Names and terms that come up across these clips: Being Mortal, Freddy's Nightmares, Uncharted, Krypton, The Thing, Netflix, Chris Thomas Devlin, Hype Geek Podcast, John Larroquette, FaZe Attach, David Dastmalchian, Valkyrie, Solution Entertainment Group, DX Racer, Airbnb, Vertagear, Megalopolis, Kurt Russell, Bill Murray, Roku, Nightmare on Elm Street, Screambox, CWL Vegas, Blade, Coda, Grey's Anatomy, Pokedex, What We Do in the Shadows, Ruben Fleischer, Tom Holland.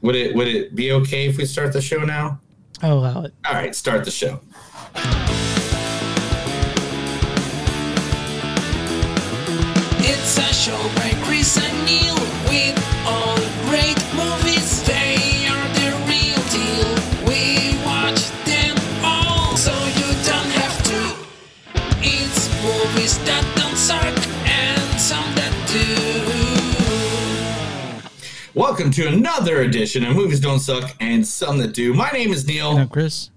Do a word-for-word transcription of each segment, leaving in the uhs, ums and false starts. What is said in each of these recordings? Would it would it be okay if we start the show now? I'll allow it. All right, start the show. It's a show by Chris and Neil with all great movies. They are the real deal. We watch them all, so you don't have to. It's movies that don't suck and some that do. Welcome to another edition of Movies Don't Suck and Some That Do. My name is Neil. And I'm Chris.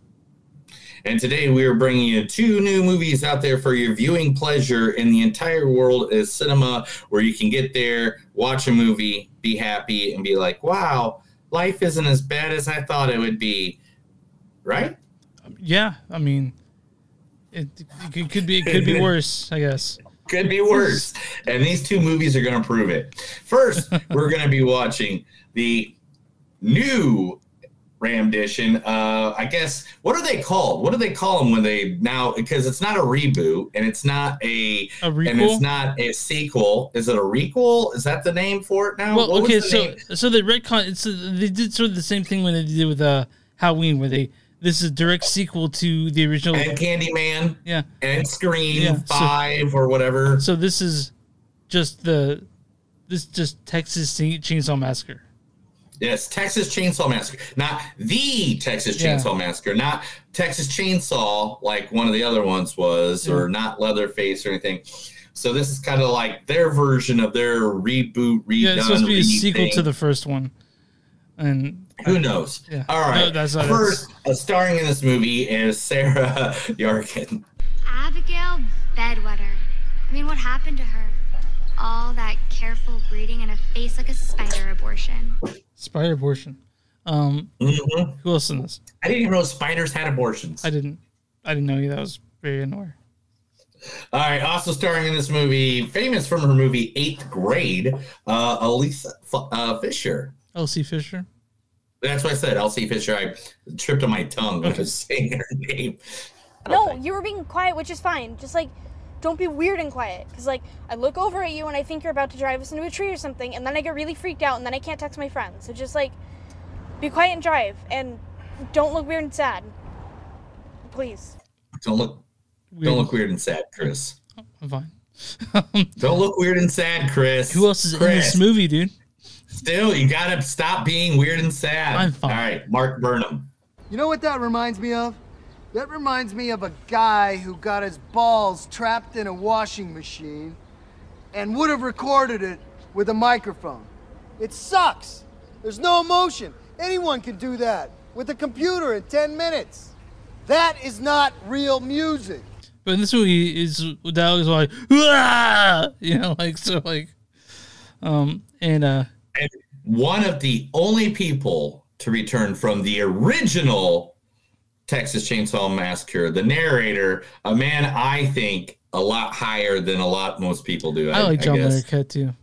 And today we are bringing you two new movies out there for your viewing pleasure in the entire world is cinema, where you can get there, watch a movie, be happy, and be like, wow, life isn't as bad as I thought it would be. Right? Yeah. I mean, it, it could be, it could be worse, I guess. Could be worse, and these two movies are going to prove it. First, we're going to be watching the new rendition. Uh, I guess what are they called? What do they call them when they now? Because it's not a reboot, and it's not a, a and it's not a sequel. Is it a requel? Is that the name for it now? Well, what okay, was the so name? so the retcon. So they did sort of the same thing when they did with uh, Halloween, where they. This is a direct sequel to the original. And Candyman. Yeah. And Scream yeah. five so, or whatever. So this is just the, this just Texas Chainsaw Massacre. Yes, Texas Chainsaw Massacre. Not the Texas Chainsaw yeah. Massacre. Not Texas Chainsaw like one of the other ones was yeah. or not Leatherface or anything. So this is kind of like their version of their reboot, redone. Yeah, it's supposed to be a sequel thing. to the first one. And... Who knows? Yeah. All right. No, that's not First, uh, starring in this movie is Sarah Yarkin. Abigail Bedwetter. I mean, what happened to her? All that careful breeding and a face like a spider abortion. Spider abortion. Um, mm-hmm. Who else in this? I didn't even know spiders had abortions. I didn't. I didn't know you. That was very annoying. All right. Also starring in this movie, famous from her movie Eighth Grade, uh, Elise F- uh, Fisher. Elsie Fisher. That's what I said, Elsie Fisher. I tripped on my tongue when I was saying her name. No, you were being quiet, which is fine. Just, like, don't be weird and quiet. Because, like, I look over at you and I think you're about to drive us into a tree or something, and then I get really freaked out, and then I can't text my friends. So just, like, be quiet and drive, and don't look weird and sad. Please. Don't look weird, don't look weird and sad, Chris. Oh, I'm fine. Don't look weird and sad, Chris. Who else is Chris. in this movie, dude? Still, you gotta stop being weird and sad. I'm fine. All right, Mark Burnham. You know what that reminds me of? That reminds me of a guy who got his balls trapped in a washing machine and would have recorded it with a microphone. It sucks. There's no emotion. Anyone can do that with a computer in ten minutes. That is not real music. But in this movie, is that was like, Wah! you know, like, so like, um, and, uh, and one of the only people to return from the original Texas Chainsaw Massacre, the narrator, a man I think a lot higher than a lot most people do. I, I like John Larroquette, too.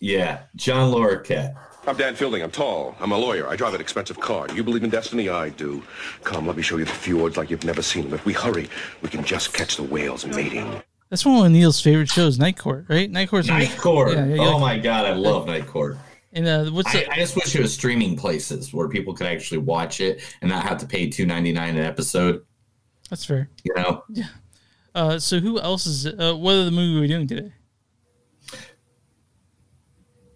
Yeah, John Larroquette. I'm Dan Fielding. I'm tall. I'm a lawyer. I drive an expensive car. You believe in destiny? I do. Come, let me show you the fjords like you've never seen them. If we hurry, we can just catch the whales and mating. That's one of Neil's favorite shows, Night Court, right? Night Court's Night like, Court. Yeah, yeah, oh, like, my God, I love Night Court. And uh, what's I, I just wish it was streaming places where people could actually watch it and not have to pay two dollars and ninety-nine cents an episode. That's fair. You know? Yeah. Uh, so who else is uh, – what are the movie we're doing today?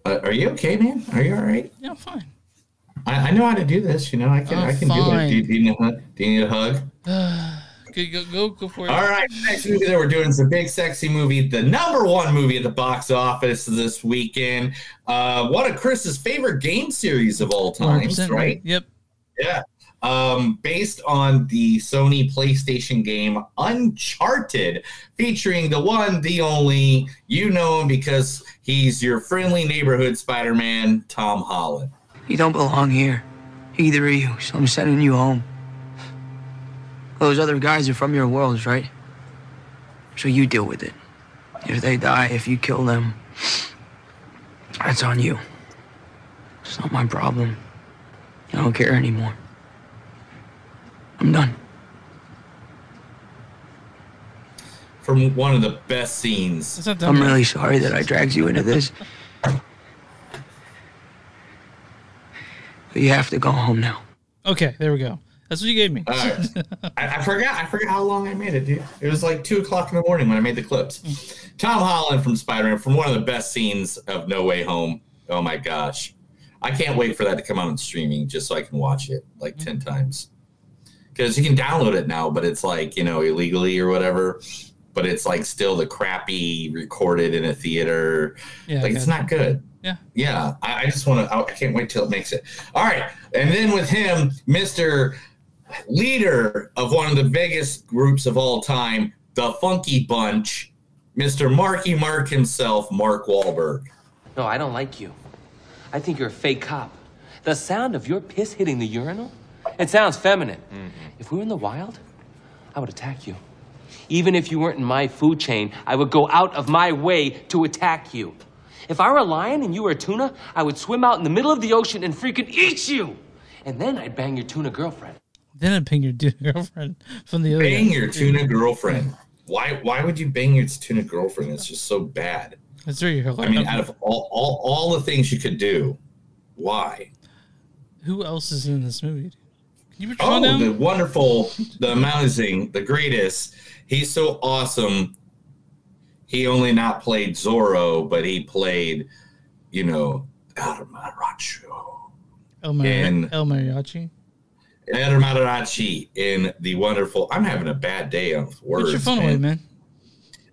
Uh, are you okay, man? Are you all right? Yeah, I'm fine. I, I know how to do this. You know, I can oh, I can fine. do it. Do, do, you need a, do you need a hug? Go, go, go for it. All right, next movie that we're doing is a big, sexy movie, the number one movie at the box office this weekend. Uh, one of Chris's favorite game series of all time, right? Yep. Yeah. Um, based on the Sony PlayStation game Uncharted, featuring the one, the only, you know him because he's your friendly neighborhood Spider-Man, Tom Holland. You don't belong here. Either of you, so I'm sending you home. Those other guys are from your worlds, right? So you deal with it. If they die, if you kill them, that's on you. It's not my problem. I don't care anymore. I'm done. From one of the best scenes. I'm really sorry that I dragged you into this. You have to go home now. Okay, there we go. That's what you gave me. uh, I, I forgot. I forgot how long I made it, dude. It was like two o'clock in the morning when I made the clips. Tom Holland from Spider-Man, from one of the best scenes of No Way Home. Oh my gosh, I can't wait for that to come out on streaming just so I can watch it like mm-hmm. ten times. Because you can download it now, but it's like, you know, illegally or whatever. But it's like still the crappy recorded in a theater. Yeah, like it's not good. Yeah. Yeah. I, I just want to. I, I can't wait till it makes it. All right, and then with him, Mister Leader of one of the biggest groups of all time, the Funky Bunch, Mister Marky Mark himself, Mark Wahlberg. No, I don't like you. I think you're a fake cop. The sound of your piss hitting the urinal, it sounds feminine. Mm-hmm. If we were in the wild, I would attack you. Even if you weren't in my food chain, I would go out of my way to attack you. If I were a lion and you were a tuna, I would swim out in the middle of the ocean and freaking eat you. And then I'd bang your tuna girlfriend. Then I'd bang your tuna girlfriend from the other. Bang end. Your tuna girlfriend. Why Why would you bang your tuna girlfriend? It's just so bad. That's right. I mean, out of all, all, all the things you could do, why? Who else is in this movie? Can you oh, down? The wonderful, the amazing, the greatest. He's so awesome. He only not played Zorro, but he played, you know, El Mariachi. El, Mar- El Mariachi? El Mariachi in the wonderful... I'm having a bad day of words. Put your phone away, man.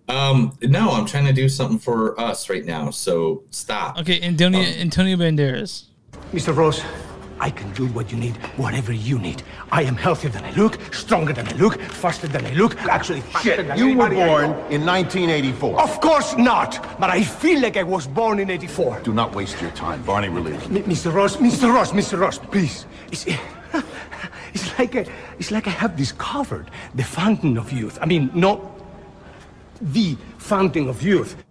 Um, no, I'm trying to do something for us right now, so stop. Okay, Antonio, um, Antonio Banderas. Mister Rose, I can do what you need, whatever you need. I am healthier than I look, stronger than I look, faster than I look. Actually, shit, you were born in nineteen eighty-four. Of course not, but I feel like I was born in eighty-four. Do not waste your time, Barney. Relief, M- Mister Rose, Mister Rose, Mister Rose, please. It's, it's like a, it's like I have discovered the fountain of youth. I mean, no. The fountain of youth.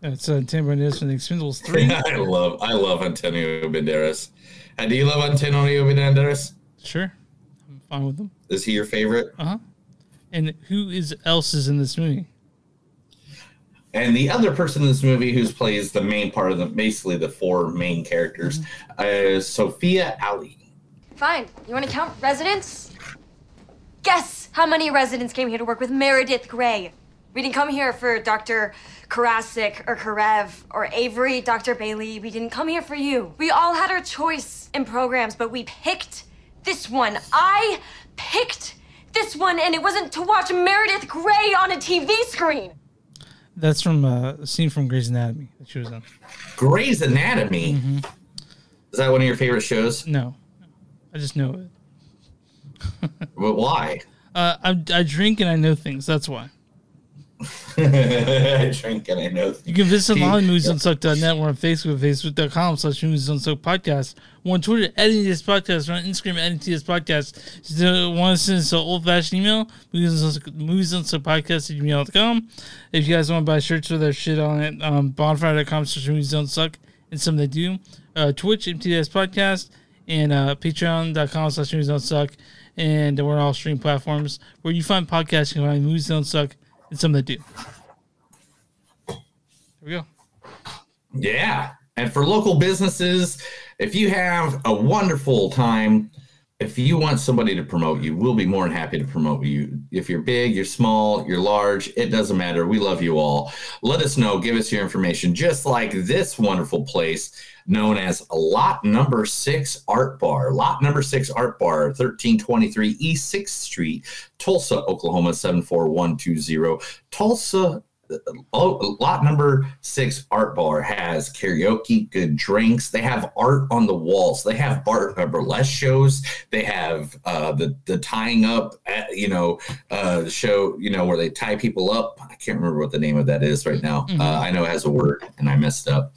That's Antonio Banderas from The Expendables three. I love, I love Antonio Banderas. Uh, do you love Antonio Banderas? Sure, I'm fine with him. Is he your favorite? Uh huh. And who is else is in this movie? And the other person in this movie who plays the main part of the, basically the four main characters, mm-hmm. uh, is Sophia Ali. Fine. You want to count residents? Guess how many residents came here to work with Meredith Grey. We didn't come here for Doctor Karasik or Karev or Avery, Doctor Bailey. We didn't come here for you. We all had our choice in programs, but we picked this one. I picked this one, and it wasn't to watch Meredith Grey on a T V screen. That's from uh, a scene from Grey's Anatomy that she was on. Grey's Anatomy? Mm-hmm. Is that one of your favorite shows? No. I just know it. But why? Uh, I, I drink and I know things. That's why. I drink and I know things. You can visit the Molly Movies on Suck dot net. We're on Facebook, facebook.com slash movies on Suck podcast. We're on Twitter at N T S podcast. We're on Instagram at N T S podcast. If you want to send us an old fashioned email, movies on Suck podcast at gmail dot com. If you guys want to buy shirts with our shit on it, um, bonfire dot com slash movies on Suck, and some they do. Uh, Twitch, M T S podcast, and uh, patreon dot com slash movies on Suck. And we're on all stream platforms where you find podcasts. You can find Movies on Suck. It's something to do. There we go. Yeah. And for local businesses, if you have a wonderful time, if you want somebody to promote you, we'll be more than happy to promote you. If you're big, you're small, you're large, it doesn't matter. We love you all. Let us know. Give us your information. Just like this wonderful place known as Lot Number six Art Bar. Lot Number six Art Bar, thirteen twenty-three East sixth Street, Tulsa, Oklahoma, seven four one two zero. Tulsa, oh, Lot Number six Art Bar has karaoke, good drinks. They have art on the walls. They have bar, uh, burlesque shows. They have uh, the, the tying up, at, you know, uh, show, you know, where they tie people up. I can't remember what the name of that is right now. Mm-hmm. Uh, I know it has a word and I messed up.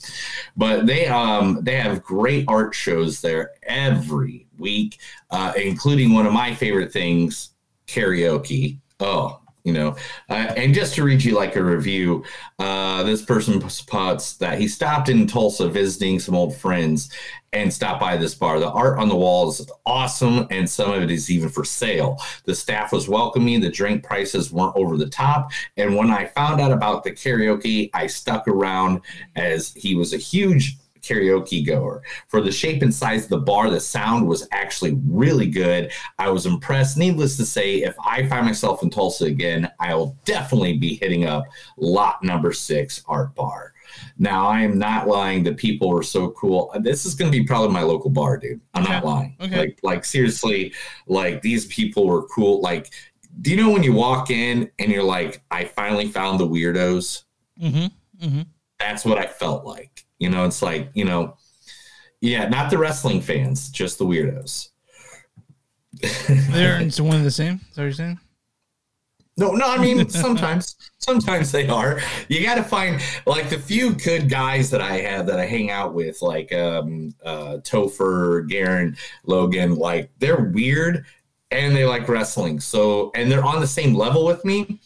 But they um they have great art shows there every week, uh, including one of my favorite things, karaoke. Oh, you know, uh, and just to read you like a review, uh, this person spots that he stopped in Tulsa visiting some old friends and stopped by this bar. The art on the wall is awesome, and some of it is even for sale. The staff was welcoming. The drink prices weren't over the top. And when I found out about the karaoke, I stuck around as he was a huge karaoke goer. For the shape and size of the bar, the sound was actually really good. I was impressed. Needless to say, if I find myself in Tulsa again, I'll definitely be hitting up lot number six Art Bar. Now, I am not lying. The people were so cool. This is going to be probably my local bar, dude. I'm okay. not lying. Okay. Like, like seriously, like these people were cool. Like, do you know when you walk in and you're like, I finally found the weirdos? Mm-hmm. Mm-hmm. That's what I felt like. You know, it's like, you know, yeah, not the wrestling fans, just the weirdos. They're into one of the same? Is that what you're saying? No, no, I mean, sometimes, sometimes they are. You got to find, like, the few good guys that I have that I hang out with, like um, uh, Topher, Garen, Logan, like, they're weird and they like wrestling. So, and they're on the same level with me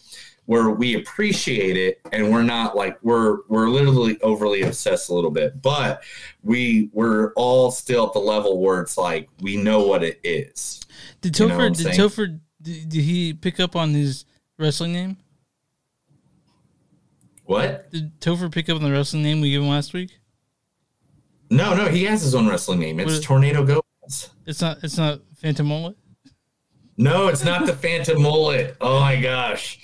where we appreciate it and we're not like, we're, we're literally overly obsessed a little bit, but we we're all still at the level where it's like, we know what it is. Did Topher, you know did saying? Topher, did he pick up on his wrestling name? What? Did Topher pick up on the wrestling name we gave him last week? No, no, he has his own wrestling name. It's what? Tornado Gomez. It's not. It's not Phantom Mullet. No, it's not the Phantom Mullet. Oh my gosh.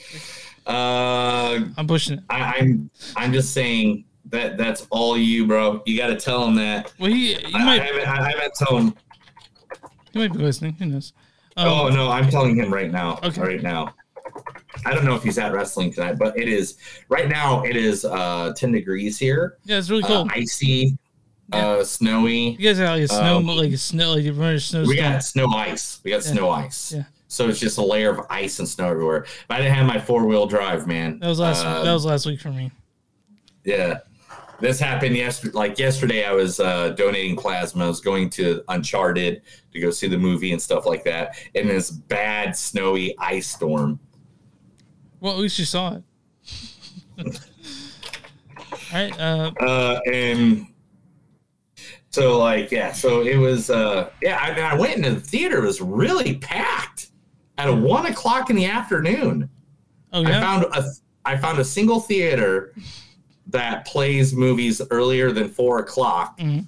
Uh, I'm pushing it. I, I'm. I'm just saying that that's all you, bro. You got to tell him that. Well, he. he I, might, I haven't. I haven't told him. He might be listening. Who knows? Um, oh no, I'm telling him right now. Okay. Right now. I don't know if he's at wrestling tonight, but it is right now. It is uh, ten degrees here. Yeah, it's really cold. Uh, icy, yeah. uh, snowy. You guys got like a snow, um, like a snow, like a snow. We got snow ice. We got yeah. snow ice. Yeah. So it's just a layer of ice and snow everywhere. If I didn't have my four wheel drive, man, that was last. Uh, that was last week for me. Yeah, this happened yesterday. Like yesterday, I was uh, donating plasma. I was going to Uncharted to go see the movie and stuff like that. In this bad snowy ice storm. Well, at least you saw it. All right. Uh... Uh, and so, like, yeah, so it was, uh, yeah, I, I went into the theater. It was really packed at a one o'clock in the afternoon. Oh, yeah? I found a, I found a single theater that plays movies earlier than four o'clock. Mm-hmm.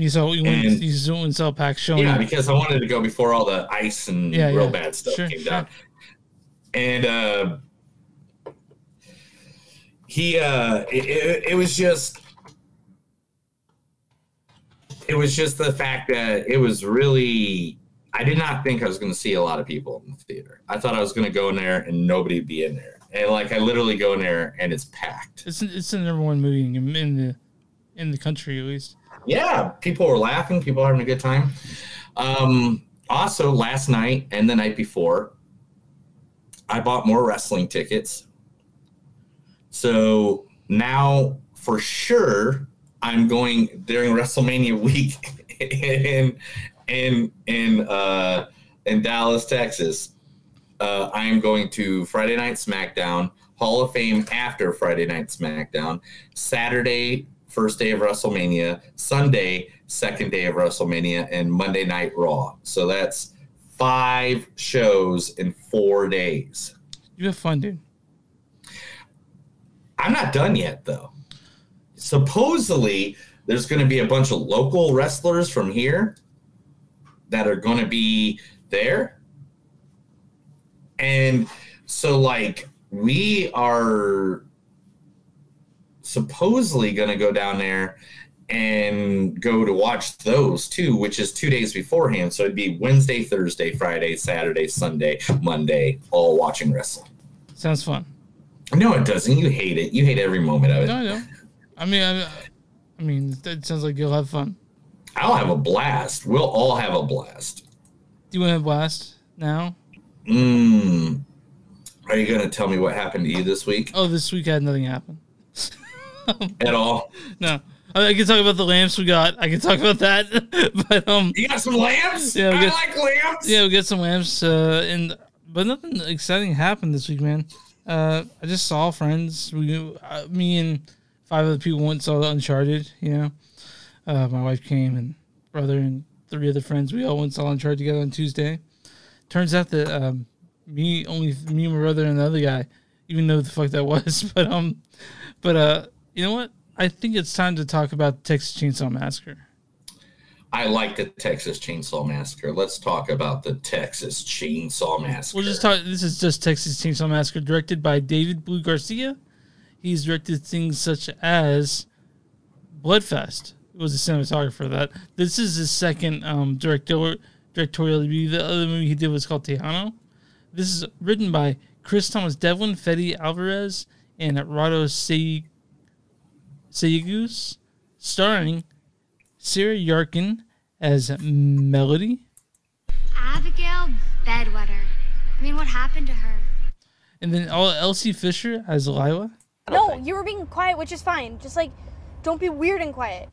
You saw you went and, you saw, saw packed showing. Yeah, because I wanted to go before all the ice and yeah, real yeah. bad stuff sure, came sure. down. And uh, he, uh, it, it, it was just, it was just the fact that it was really, I did not think I was going to see a lot of people in the theater. I thought I was going to go in there and nobody would be in there. And like, I literally go in there and it's packed. It's it's the number one movie in, in the in the country, at least. Yeah. People were laughing. People were having a good time. Um, also, last night and the night before, I bought more wrestling tickets. So now for sure I'm going during WrestleMania week in in in uh in Dallas, Texas. Uh I am going to Friday Night SmackDown, Hall of Fame after Friday Night SmackDown, Saturday, first day of WrestleMania, Sunday, second day of WrestleMania, and Monday Night Raw. So that's Five shows in four days. You have fun, dude. I'm not done yet, though. Supposedly, there's going to be a bunch of local wrestlers from here that are going to be there. And so, like, we are supposedly going to go down there and go to watch those too, which is two days beforehand. So it'd be Wednesday, Thursday, Friday, Saturday, Sunday, Monday, all watching wrestling. Sounds fun. No, it doesn't. You hate it. You hate every moment of it. No, I don't. I mean, I, I mean, that sounds like you'll have fun. I'll have a blast. We'll all have a blast. Do you want to have a blast now? Mm. Are you going to tell me what happened to you this week? Oh, this week I had nothing happen. At all? No. I can talk about the lamps we got. I can talk about that. But um, you got some lamps? Yeah, we got, I like lamps. Yeah, we got some lamps. Uh, and but nothing exciting happened this week, man. Uh, I just saw friends. We, uh, me and five other people went and saw Uncharted. You know, uh, my wife came and brother and three other friends. We all went and saw Uncharted together on Tuesday. Turns out that um, me only me, my brother, and the other guy even know who the fuck that was. But um, but uh, you know what? I think it's time to talk about the Texas Chainsaw Massacre. I like the Texas Chainsaw Massacre. Let's talk about the Texas Chainsaw Massacre. We'll just talk. This is just Texas Chainsaw Massacre, directed by David Blue Garcia. He's directed things such as Bloodfest. He was a cinematographer for that. This is his second um, director directorial debut. The other movie he did was called Tejano. This is written by Chris Thomas Devlin, Fede Alvarez, and Rado Se- Seyegus, starring Sarah Yarkin as Melody. Abigail Bedwetter. I mean, what happened to her? And then all Elsie Fisher as Lila. No, you were being quiet, which is fine. Just, like, don't be weird and quiet.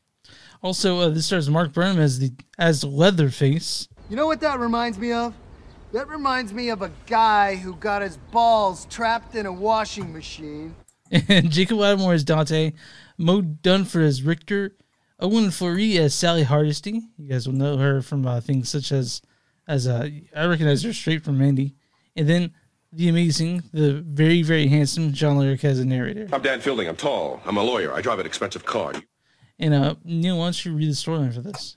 Also, uh, this stars Mark Burnham as the as Leatherface. You know what that reminds me of? That reminds me of a guy who got his balls trapped in a washing machine. And Jacob Lattimore as Dante. Mo Dunford as Richter. Owen Fleury as Sally Hardesty. You guys will know her from uh, things such as, as uh, I recognize her straight from Mandy. And then the amazing, the very, very handsome John Larroquette as a narrator. I'm Dan Fielding. I'm tall. I'm a lawyer. I drive an expensive car. And uh, Neil, why don't you read the storyline for this?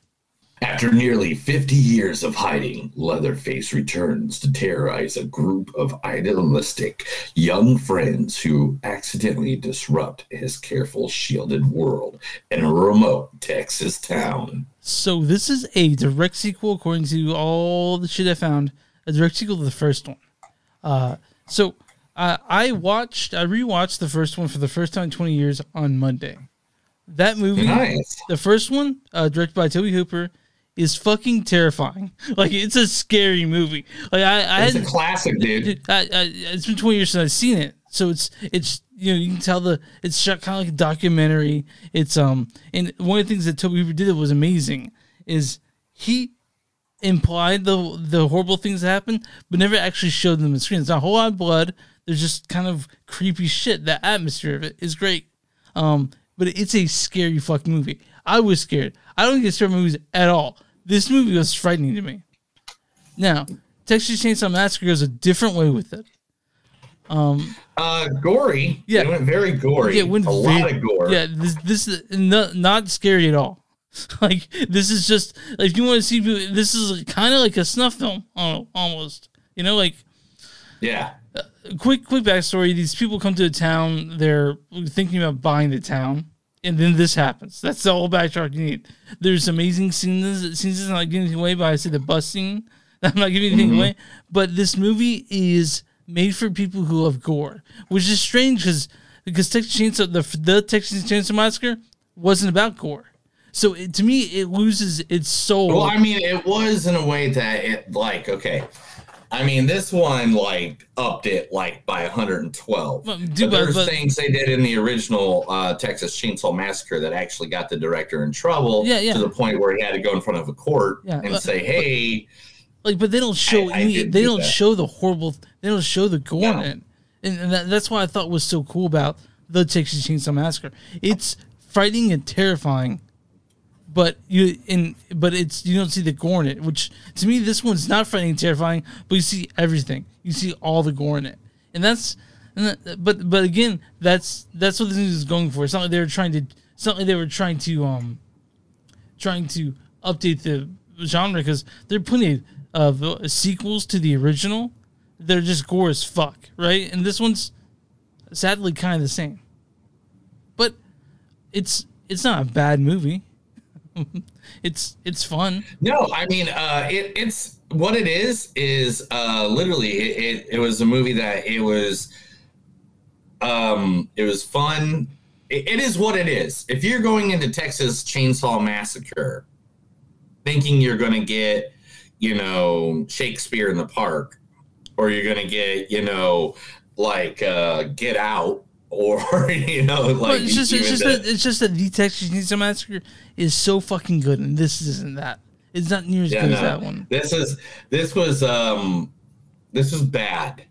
After nearly fifty years of hiding, Leatherface returns to terrorize a group of idealistic young friends who accidentally disrupt his careful, shielded world in a remote Texas town. So this is a direct sequel, according to all the shit I found, a direct sequel to the first one. Uh, so uh, I watched, I rewatched the first one for the first time in twenty years on Monday. That movie, nice. The first one, uh, directed by Tobe Hooper, is fucking terrifying. Like, it's a scary movie. Like I, it's I, a classic, dude. I, I, it's been twenty years since I've seen it, so it's it's you know you can tell the it's shot kind of like a documentary. It's um and one of the things that Tobe Hooper did that was amazing is he implied the the horrible things that happened, but never actually showed them on the screen. It's not a whole lot of blood. There's just kind of creepy shit. The atmosphere of it is great. Um. But it's a scary fucking movie. I was scared. I don't get scared of movies at all. This movie was frightening to me. Now, Texas Chainsaw Massacre goes a different way with it. Um, uh, gory. Yeah, it went very gory. Yeah, it went a very, lot of gore. Yeah, this this is not, not scary at all. Like this is just like, if you want to see, this is kind of like a snuff film almost. You know, like yeah. Uh, quick, quick backstory. These people come to a town. They're thinking about buying the town, and then this happens. That's the whole backdrop you need. There's amazing scenes. Scenes I'm not giving anything away, but I say the bus scene. I'm not giving anything mm-hmm. away. But this movie is made for people who love gore, which is strange because because Texas Chainsaw the the Texas Chainsaw Massacre wasn't about gore. So it, to me, it loses its soul. Well, I mean, it was in a way that it like okay. I mean, this one, like, upped it, like, by one hundred twelve. Well, dude, but there's but, things they did in the original uh, Texas Chainsaw Massacre that actually got the director in trouble yeah, yeah. to the point where he had to go in front of a court yeah, and but, say, hey. But, like, but they don't show I, any, I they do don't that. show the horrible, they don't show the gore no. in it. And, and that, that's what I thought was so cool about the Texas Chainsaw Massacre. It's frightening and terrifying. But you in but it's you don't see the gore in it, which to me this one's not frightening and terrifying, but you see everything. You see all the gore in it. And that's and that, but but again, that's that's what the news is going for. It's not like they were trying to something they were trying to um trying to update the genre, because there are plenty of uh, sequels to the original that are just gore as fuck, right? And this one's sadly kind of the same. But it's it's not a bad movie. It's it's fun. No, I mean, uh, it, it's what it is is uh, literally it, it, it was a movie that it was um, it was fun. It, it is what it is. If you're going into Texas Chainsaw Massacre thinking you're going to get, you know, Shakespeare in the Park, or you're going to get, you know, like uh, Get Out. Or you know, like well, it's just it's just that, that it's just that the Texas Chainsaw Massacre is so fucking good, and this isn't that. It's not near as yeah, good no. as that one. This is this was um this is bad,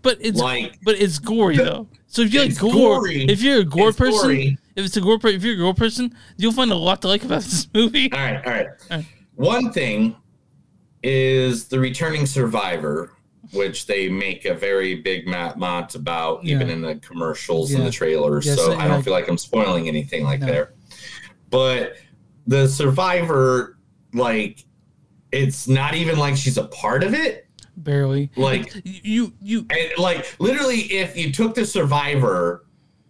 but it's like but it's gory the, though. So if you like gore, gory. if you're a gore it's person, gory. if it's a gore, if you're a gore person, you'll find a lot to like about this movie. All right, all right. All right. One thing is the returning survivor which they make a very big match about, yeah. even in the commercials yeah. and the trailers. Yes, so I, I don't feel like I'm spoiling anything like no. there. But the survivor, like, it's not even like she's a part of it. Barely. Like you, you, and like literally, if you took the survivor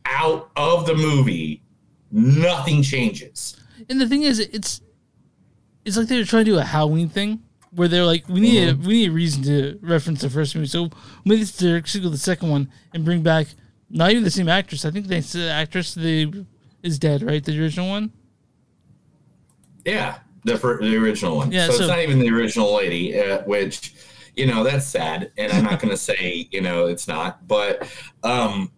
out of the movie, nothing changes. And the thing is, it's it's like they're trying to do a Halloween thing where they're like, we need mm-hmm. a, we need a reason to reference the first movie, so maybe it's their sequel to the second one and bring back not even the same actress. I think they, the actress they is dead, right? The original one. Yeah, the first, the original one. Yeah, so, so it's not even the original lady, uh, which. You know, that's sad, and I'm not going to say, you know, it's not, but... Um,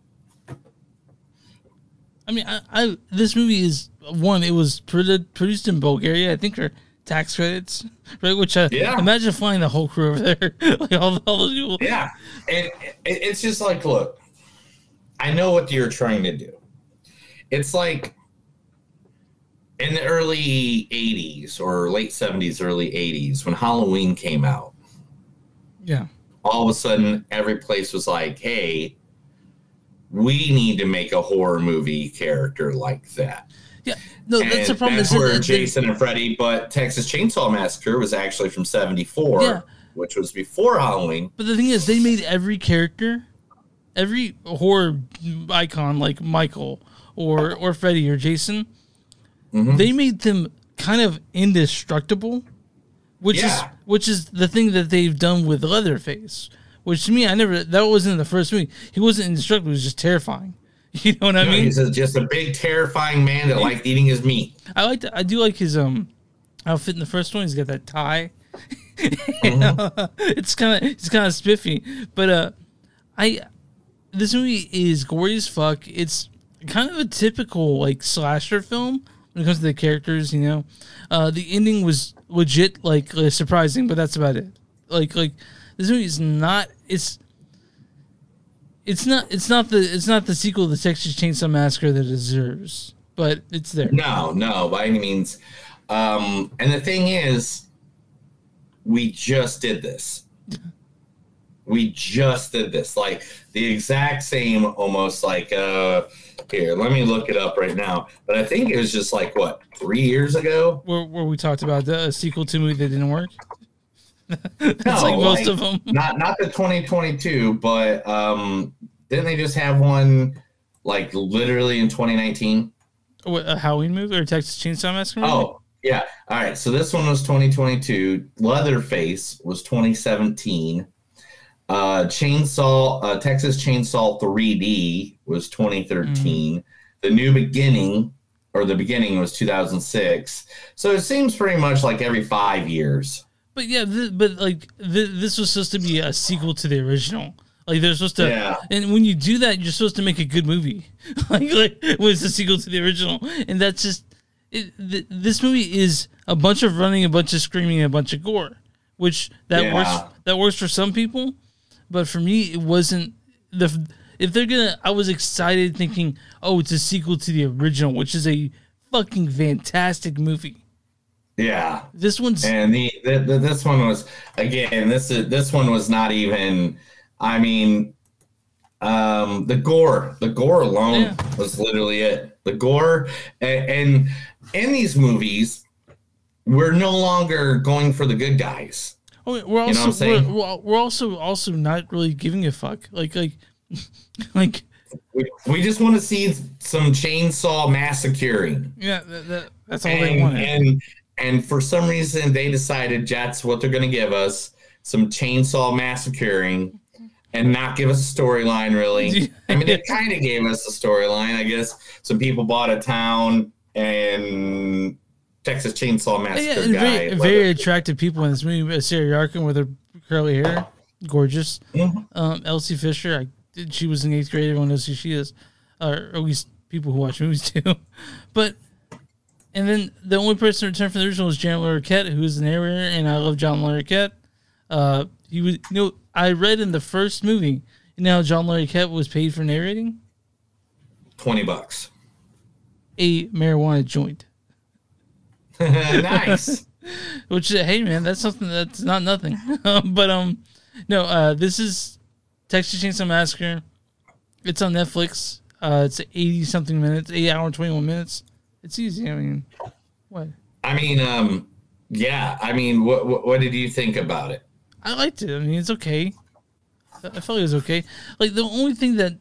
I mean, I, I this movie is, one, it was produced in Bulgaria, I think, for tax credits, right? Which, uh, yeah. imagine flying the whole crew over there. like all, all those people. Yeah, and it, it's just like, look, I know what you're trying to do. It's like, in the early eighties, or late seventies, early eighties, when Halloween came out, yeah. all of a sudden, every place was like, hey, we need to make a horror movie character like that. Yeah, no, and that's the problem. That's where Jason and Freddy, but Texas Chainsaw Massacre was actually from seventy-four, yeah. which was before Halloween. But the thing is, they made every character, every horror icon like Michael or, or Freddy or Jason, mm-hmm. they made them kind of indestructible. Which yeah. is which is the thing that they've done with Leatherface, which to me, I never that wasn't in the first movie. He wasn't indestructible; he was just terrifying. You know what no, I mean? He's just a big, terrifying man that liked eating his meat. I like I do like his um outfit in the first one. He's got that tie. Mm-hmm. uh, it's kind of it's kind of spiffy, but uh, I this movie is gory as fuck. It's kind of a typical like slasher film when it comes to the characters. You know, uh, the ending was. Legit, like, uh, surprising, but that's about it. Like, like this movie is not. It's, it's not. It's not the. It's not the sequel to the Texas Chainsaw Massacre that it deserves, but it's there. No, no, by any means. Um, and the thing is, we just did this. we just did this, like the exact same, almost like. Uh, Here, let me look it up right now. But I think it was just like, what, three years ago? Where, where we talked about the sequel to a movie that didn't work? That's no, like most like, of them. Not not the twenty twenty-two, but um, didn't they just have one like literally in twenty nineteen? What, a Halloween movie or a Texas Chainsaw Massacre movie? Oh, yeah. All right, so this one was twenty twenty-two. Leatherface was twenty seventeen. Uh, Chainsaw, uh, Texas Chainsaw three D was twenty thirteen. Mm. The New Beginning, or The Beginning, was two thousand six. So it seems pretty much like every five years. But yeah, th- but like th- this was supposed to be a sequel to the original. Like they're supposed to, yeah. and when you do that, you're supposed to make a good movie. like, like was the sequel to the original, and that's just it, th- this movie is a bunch of running, a bunch of screaming, a bunch of gore, which that yeah. works. That works for some people. But for me, it wasn't the. If they're gonna, I was excited thinking, oh, it's a sequel to the original, which is a fucking fantastic movie. Yeah, this one's and the, the, the this one was again. This is this one was not even. I mean, um, the gore, the gore alone yeah. was literally it. The gore, and, and in these movies, we're no longer going for the good guys. Oh, we're also you know we're, we're also also not really giving a fuck. Like like like we, we just want to see some chainsaw massacring. Yeah, that, that, that's all and, they wanted. And and for some reason they decided that's what they're going to give us, some chainsaw massacring, and not give us a storyline really. I mean, they kind of gave us a storyline, I guess. Some people bought a town and. Texas Chainsaw Massacre yeah, guy. Very, very attractive people in this movie. Sarah Yarkin with her curly hair, gorgeous. Mm-hmm. Um, Elsie Fisher, I, she was in eighth grade. Everyone knows who she is, or at least people who watch movies do. But and then the only person returned from the original is John Larroquette, who is the narrator, and I love John Larroquette. Uh, he was, you know, I read in the first movie, you know, John Larroquette was paid for narrating twenty bucks, a marijuana joint. Nice. Which, hey man, that's something that's not nothing. but um, No, uh, this is Texas Chainsaw Massacre. It's on Netflix. Uh, it's eighty-something minutes, eight hour, twenty-one minutes. It's easy. I mean, what? I mean, um, yeah. I mean, what, what what did you think about it? I liked it. I mean, it's okay. I felt it was okay. Like, the only thing that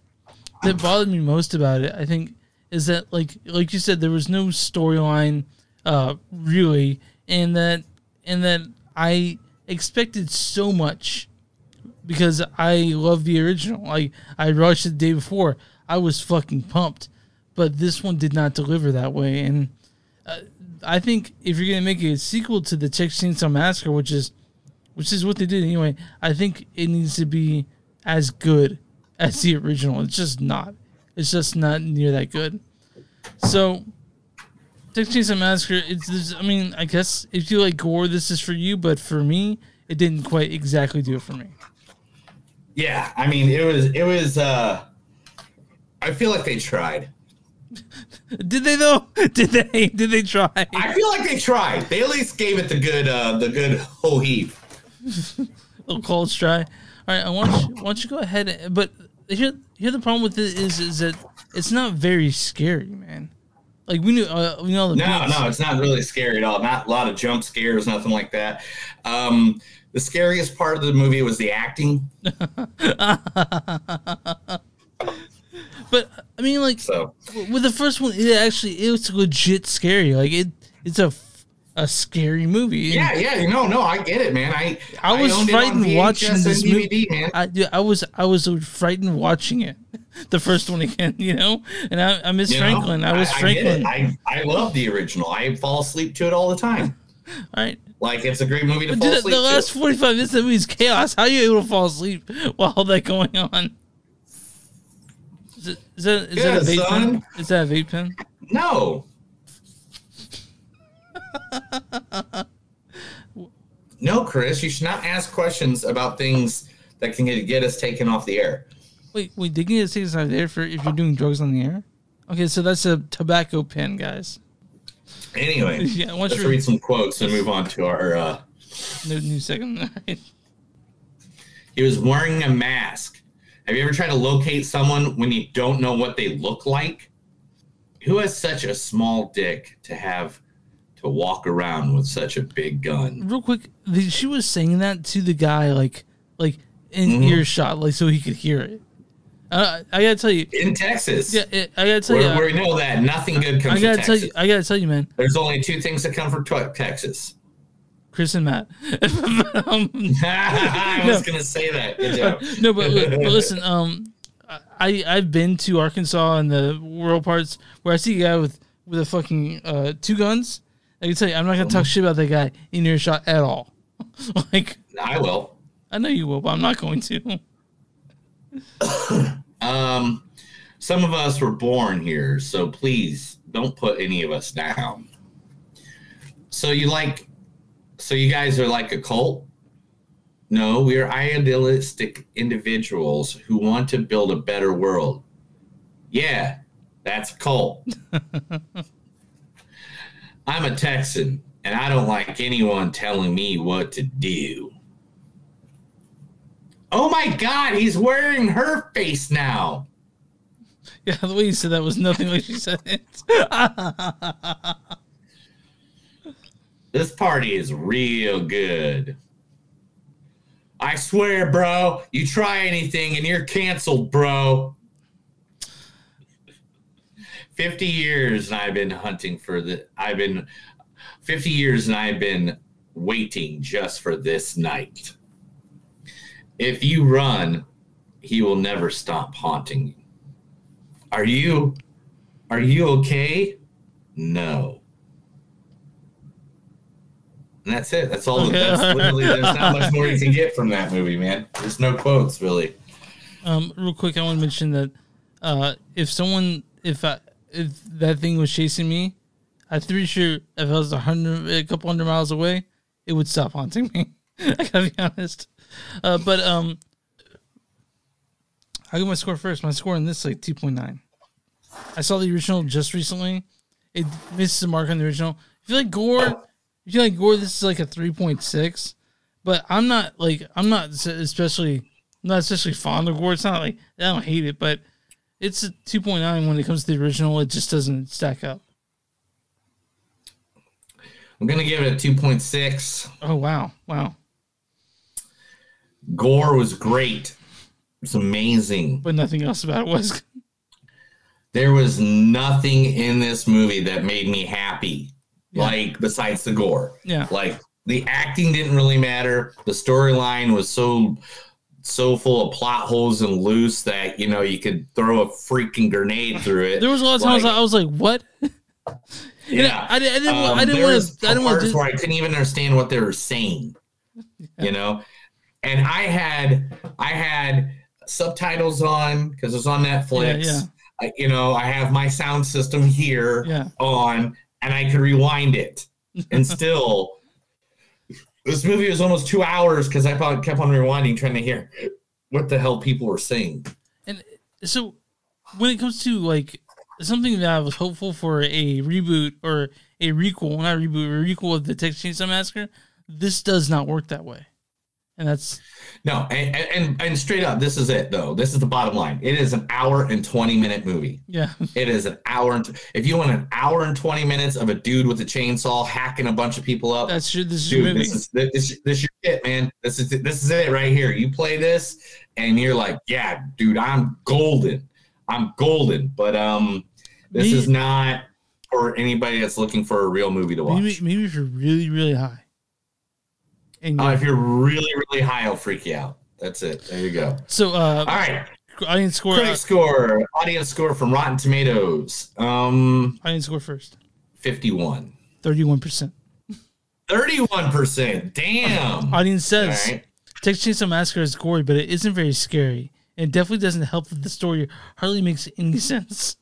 that bothered me most about it, I think, is that, like like you said, there was no storyline, uh, really, and that and that I expected so much because I love the original. Like, I watched it the day before. I was fucking pumped, but this one did not deliver that way. And uh, I think if you're gonna make a sequel to the Texas Chainsaw Massacre, which is which is what they did anyway, I think it needs to be as good as the original. It's just not. It's just not near that good. So, Texas Chainsaw Massacre, it's, it's, I mean, I guess if you like gore, this is for you, but for me, it didn't quite exactly do it for me. Yeah, I mean, it was, it was, uh, I feel like they tried. Did they though? Did they? Did they try? I feel like they tried. They at least gave it the good, uh, the good whole heave. Little cold try. All right, I want you, why don't you go ahead? And, but here, here the problem with it is, is that it's not very scary, man. Like we knew, uh, we know the no, beats. no, it's not really scary at all. Not a lot of jump scares, nothing like that. Um, the scariest part of the movie was the acting. But I mean, like, so. with the first one, it actually it was legit scary. Like it, it's a a scary movie. Yeah, yeah, you know, no, I get it, man. I I was I frightened watching this D V D, movie. Man. I, dude, I was I was frightened watching it, the first one again, you know. And I, I miss you Franklin. Know, I was I, Franklin. I, get it. I I love the original. I fall asleep to it all the time. All right. Like, it's a great movie to but fall dude, asleep to. The last forty-five minutes of the movie is chaos. How are you able to fall asleep while all that going on? Is, it, is, that, is yeah, that a vape son. pen? Is that a vape pen? No. No, Chris, you should not ask questions about things that can get us taken off the air. Wait, wait, they can get us taken off the air for if you're doing drugs on the air? Okay, so that's a tobacco pen, guys. Anyway, yeah, let's read some quotes and move on to our... Uh... No new segment. He was wearing a mask. Have you ever tried to locate someone when you don't know what they look like? Who has such a small dick to have to walk around with such a big gun? Real quick, she was saying that to the guy, like, like in mm-hmm. earshot, like so he could hear it. Uh, I gotta tell you, in Texas, yeah, it, I gotta tell where, you, where we know that nothing good comes. I gotta from tell Texas. you, I gotta tell you, man. There's only two things that come from Texas. Chris and Matt. um, I was no. gonna say that. Good job. No, but, but listen, um, I I've been to Arkansas and the rural parts where I see a guy with with a fucking uh, two guns. I can tell you, I'm not gonna talk shit about that guy in your shot at all. Like I will. I know you will, but I'm not going to. um, some of us were born here, so please don't put any of us down. So you like. So you guys are like a cult? No, we are idealistic individuals who want to build a better world. Yeah, that's a cult. I'm a Texan, and I don't like anyone telling me what to do. Oh, my God, he's wearing her face now. Yeah, the way you said that was nothing like she said it. This party is real good. I swear, bro, you try anything and you're canceled, bro. fifty years and I've been hunting for the I've been fifty years and I've been waiting just for this night. If you run, he will never stop haunting you. Are you are you okay? No. And that's it. That's all. Okay. That's literally, there's not much more you can get from that movie, man. There's no quotes, really. Um, real quick, I want to mention that uh, if someone, if I, if that thing was chasing me, I'm pretty sure if I was a hundred, a couple hundred miles away, it would stop haunting me. I gotta be honest. Uh, but um, I got my score first. My score in this is like two point nine. I saw the original just recently. It missed the mark on the original. I feel like gore. If you like gore, this is like a three point six, But I'm not like I'm not especially I'm not especially fond of gore. It's not like I don't hate it, but it's a two point nine when it comes to the original. It just doesn't stack up. I'm gonna give it a two point six. Oh wow, wow. Gore was great. It's amazing, but nothing else about it was. There was nothing in this movie that made me happy, yeah. like besides the gore. Yeah, like the acting didn't really matter. The storyline was so so full of plot holes and loose that you know you could throw a freaking grenade through it. There was a lot of times like, I was like, "What?" Yeah, I, I didn't. Um, I didn't want to. I didn't want to. Where I couldn't even understand what they were saying. Yeah. You know, and I had I had. subtitles on because it's on Netflix. Yeah, yeah. Uh, you know, I have my sound system here yeah. on, and I could rewind it. And still, this movie was almost two hours because I thought, kept on rewinding, trying to hear what the hell people were saying. And so, when it comes to like something that I was hopeful for a reboot or a requel, not a reboot, a requel of the Texas Chainsaw Massacre, this does not work that way. And that's no, and, and and straight up, this is it though. This is the bottom line. It is an hour and twenty minute movie. Yeah, it is an hour and. T- if you want an hour and twenty minutes of a dude with a chainsaw hacking a bunch of people up, that's your, this dude, your movie. This is this, this your shit, man. This is this is it right here. You play this, and you're like, yeah, dude, I'm golden. I'm golden. But um, this maybe, is not for anybody that's looking for a real movie to watch. Maybe, maybe if you're really, really high. Oh, if you're really, really high, I'll freak you out. That's it. There you go. So, uh, all right. Audience score. Critic score. Audience score from Rotten Tomatoes. Um, audience score first. fifty-one. thirty-one percent. thirty-one percent. Damn. Audience says, right. Texas Chainsaw Massacre is gory, but it isn't very scary. And it definitely doesn't help with the story. Hardly makes any sense.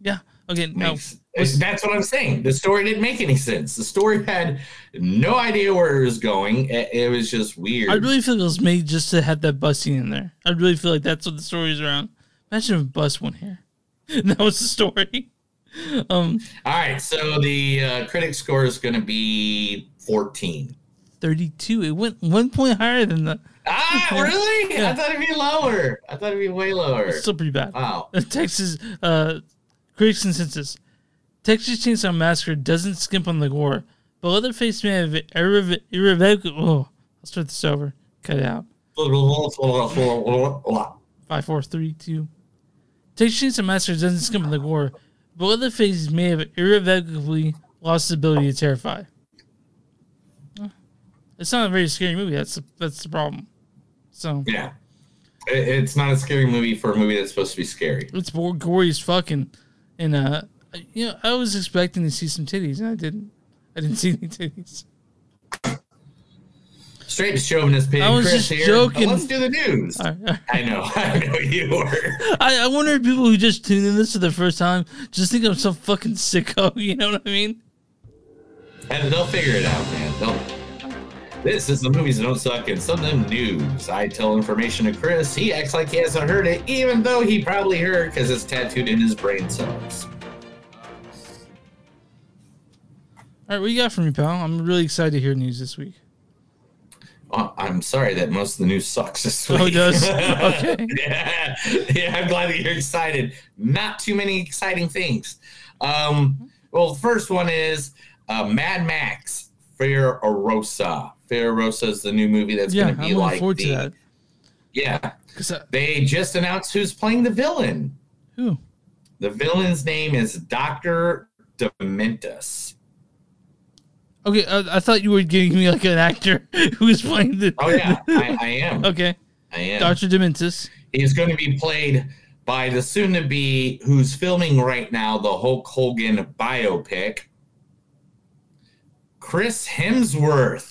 Yeah. Okay, now, that's what I'm saying. The story didn't make any sense. The story had no idea where it was going. It, it was just weird. I really feel it was made just to have that bus scene in there. I really feel like that's what the story is around. Imagine if a bus went here. That was the story. Um, All right, so the uh, critic score is going to be fourteen. thirty-two. It went one point higher than the... Ah, really? Yeah. I thought it'd be lower. I thought it'd be way lower. It's still pretty bad. Wow. Texas... Uh, Critic consensus. Texas Chainsaw Massacre doesn't skimp on the gore, but Leatherface may have irrev- irrevocable... Oh, I'll start this over. Cut it out. Five, four, three, two. Texas Chainsaw Massacre doesn't skimp on the gore, but Leatherface may have irrevocably lost his ability to terrify. It's not a very scary movie. That's the, that's the problem. So yeah. It's not a scary movie for a movie that's supposed to be scary. It's gory as fucking... And uh, you know, I was expecting to see some titties, and I didn't. I didn't see any titties. Straight to chauvinist pig. I was Chris just here. joking. Oh, let's do the news. All right, all right. I know. I know you were. I, I wonder if people who just tuned in this for the first time just think I'm some fucking sicko. You know what I mean? And they'll figure it out, man. They'll... This is the movies that don't suck, and some of them news. I tell information to Chris. He acts like he hasn't heard it, even though he probably heard because it's tattooed in his brain cells. All right, what you got for me, pal? I'm really excited to hear news this week. Oh, I'm sorry that most of the news sucks this week. Oh, it does? Okay. yeah. yeah, I'm glad that you're excited. Not too many exciting things. Um, well, the first one is uh, Mad Max. Furiosa. Furiosa is the new movie that's yeah, going to be like the, that. Yeah. I, they just announced who's playing the villain. Who? The villain's name is Doctor Dementis. Okay, I, I thought you were giving me like an actor who's playing the... Oh, yeah, I, I am. Okay. I am. Doctor Dementis. He's going to be played by the soon-to-be who's filming right now the Hulk Hogan biopic, Chris Hemsworth.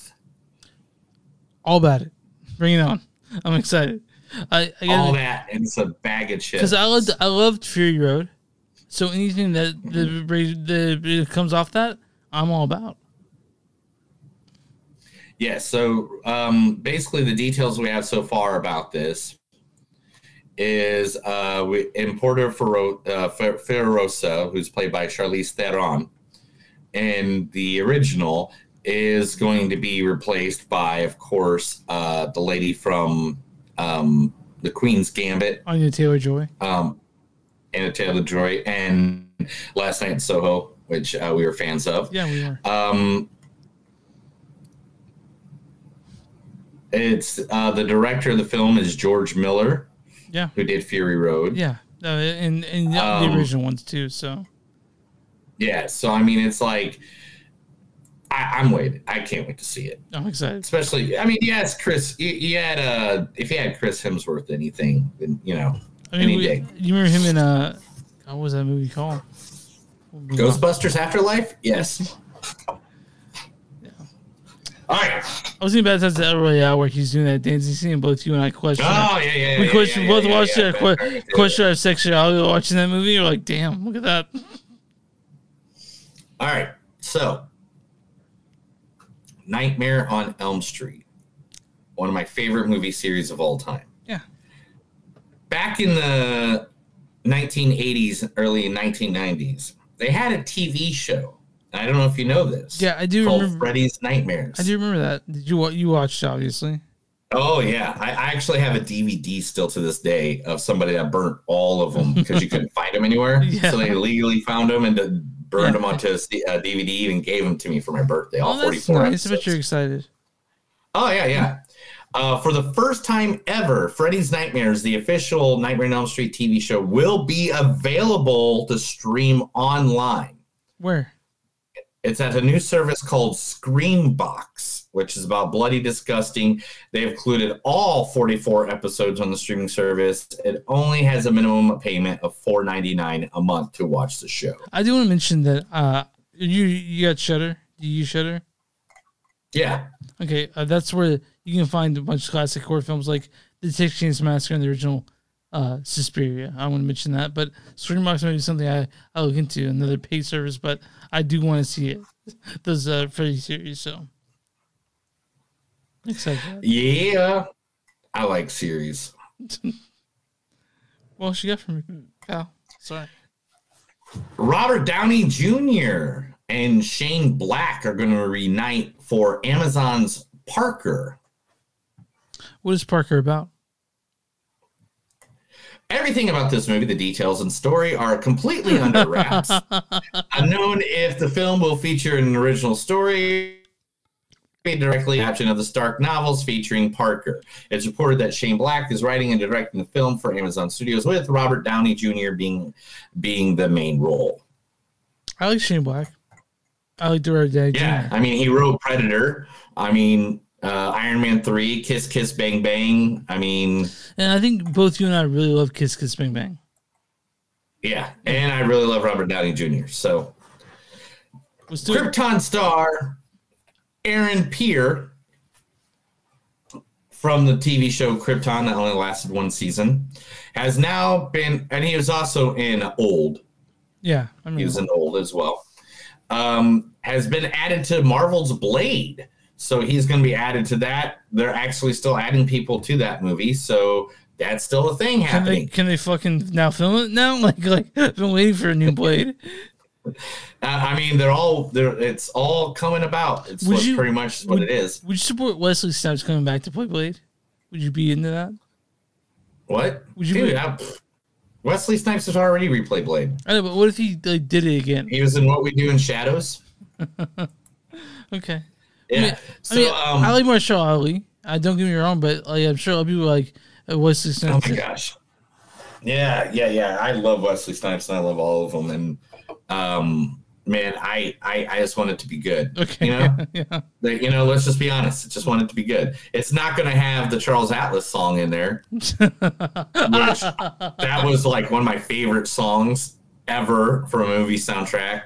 All about it. Bring it on. I'm excited. I, I All that and some bag of shit. Because I loved, I loved Fury Road. So anything that the, the, the comes off that, I'm all about. Yeah, so um, basically the details we have so far about this is uh, we, importer Furo, uh, Furiosa, who's played by Charlize Theron, in the original is going to be replaced by, of course, uh, the lady from um, The Queen's Gambit. Anya Taylor-Joy. Um, Anya Taylor-Joy. And Last Night in Soho, which uh, we were fans of. Yeah, we were. Um, it's uh, the director of the film is George Miller. Yeah. Who did Fury Road. Yeah. Uh, and and the um, original ones, too, so. Yeah, so, I mean, it's like... I, I'm waiting. I can't wait to see it. I'm excited. Especially, I mean, yes, Chris. You, you had uh, if you had Chris Hemsworth, anything, then you know, I mean, any we, day. You remember him in uh, what was that movie called? Ghostbusters Afterlife. Yes. Yeah. All right. I was thinking about that El Royale where he's doing that dancing scene. Both you and I questioned. Oh yeah, yeah. We yeah, questioned yeah, both yeah, watched yeah, yeah, yeah. question our sexuality watching that movie. You're like, damn, look at that. All right, so. Nightmare on Elm Street, one of my favorite movie series of all time. Yeah. Back in the nineteen eighties, early nineteen nineties, they had a T V show. I don't know if you know this. Yeah, I do called remember. Freddy's Nightmares. I do remember that. Did you you watched obviously? Oh yeah, I, I actually have a D V D still to this day of somebody that burnt all of them because you couldn't find them anywhere. Yeah. So they legally found them and. The, Burned them onto a D V D and gave them to me for my birthday. All oh, forty-four nice. Episodes. I bet you're excited. Oh, yeah, yeah. Uh, for the first time ever, Freddy's Nightmares, the official Nightmare on Elm Street T V show, will be available to stream online. Where? It's at a new service called Screambox, which is about bloody disgusting. They've included all forty-four episodes on the streaming service. It only has a minimum payment of four dollars and ninety-nine cents a month to watch the show. I do want to mention that uh, you you got Shudder. Do you use Shudder? Yeah. Okay, uh, that's where you can find a bunch of classic horror films like The Texas Chainsaw Massacre and the original uh, Suspiria. I want to mention that, but Screambox might be something I I look into, another paid service, but I do want to see it. Those uh, Freddy series, so. Yeah, I like series. Well, she got from me, pal. Sorry. Robert Downey Junior and Shane Black are going to reunite for Amazon's Parker. What is Parker about? Everything about this movie, the details and story, are completely under wraps. Unknown if the film will feature an original story. Directly adaptation of the Stark novels featuring Parker. It's reported that Shane Black is writing and directing the film for Amazon Studios, with Robert Downey Junior being being the main role. I like Shane Black. I like the Robert Downey Junior Yeah, I mean, he wrote Predator. I mean, uh, Iron Man three, Kiss Kiss Bang Bang. I mean, and I think both you and I really love Kiss Kiss Bang Bang. Yeah, and I really love Robert Downey Junior So, Krypton star Aaron Pierre from the T V show Krypton that only lasted one season has now been, and he was also in Old. Yeah, I mean, he was in Old as well. Um, has been added to Marvel's Blade, so he's going to be added to that. They're actually still adding people to that movie, so that's still a thing happening. Can they, can they fucking now film it now? Like, like I've been waiting for a new Blade. Uh, I mean, they're all they're, it's all coming about. It's what, you, pretty much what would, it is. Would you support Wesley Snipes coming back to play Blade? Would you be into that? What? Would you Dude, I, Wesley Snipes has already replayed Blade. I know, but what if he like, did it again? He was in What We Do in Shadows. Okay. Yeah. I mean, so I, mean, um, I like Marshall Ali. I don't get me wrong, but like, I'm sure I'll be like uh, Wesley Snipes. Oh my gosh. Yeah, yeah, yeah. I love Wesley Snipes and I love all of them. And Um, man, I, I, I just want it to be good. Okay. You know, yeah. Like, you know, let's just be honest. I just want it to be good. It's not going to have the Charles Atlas song in there, which that was like one of my favorite songs ever for a movie soundtrack.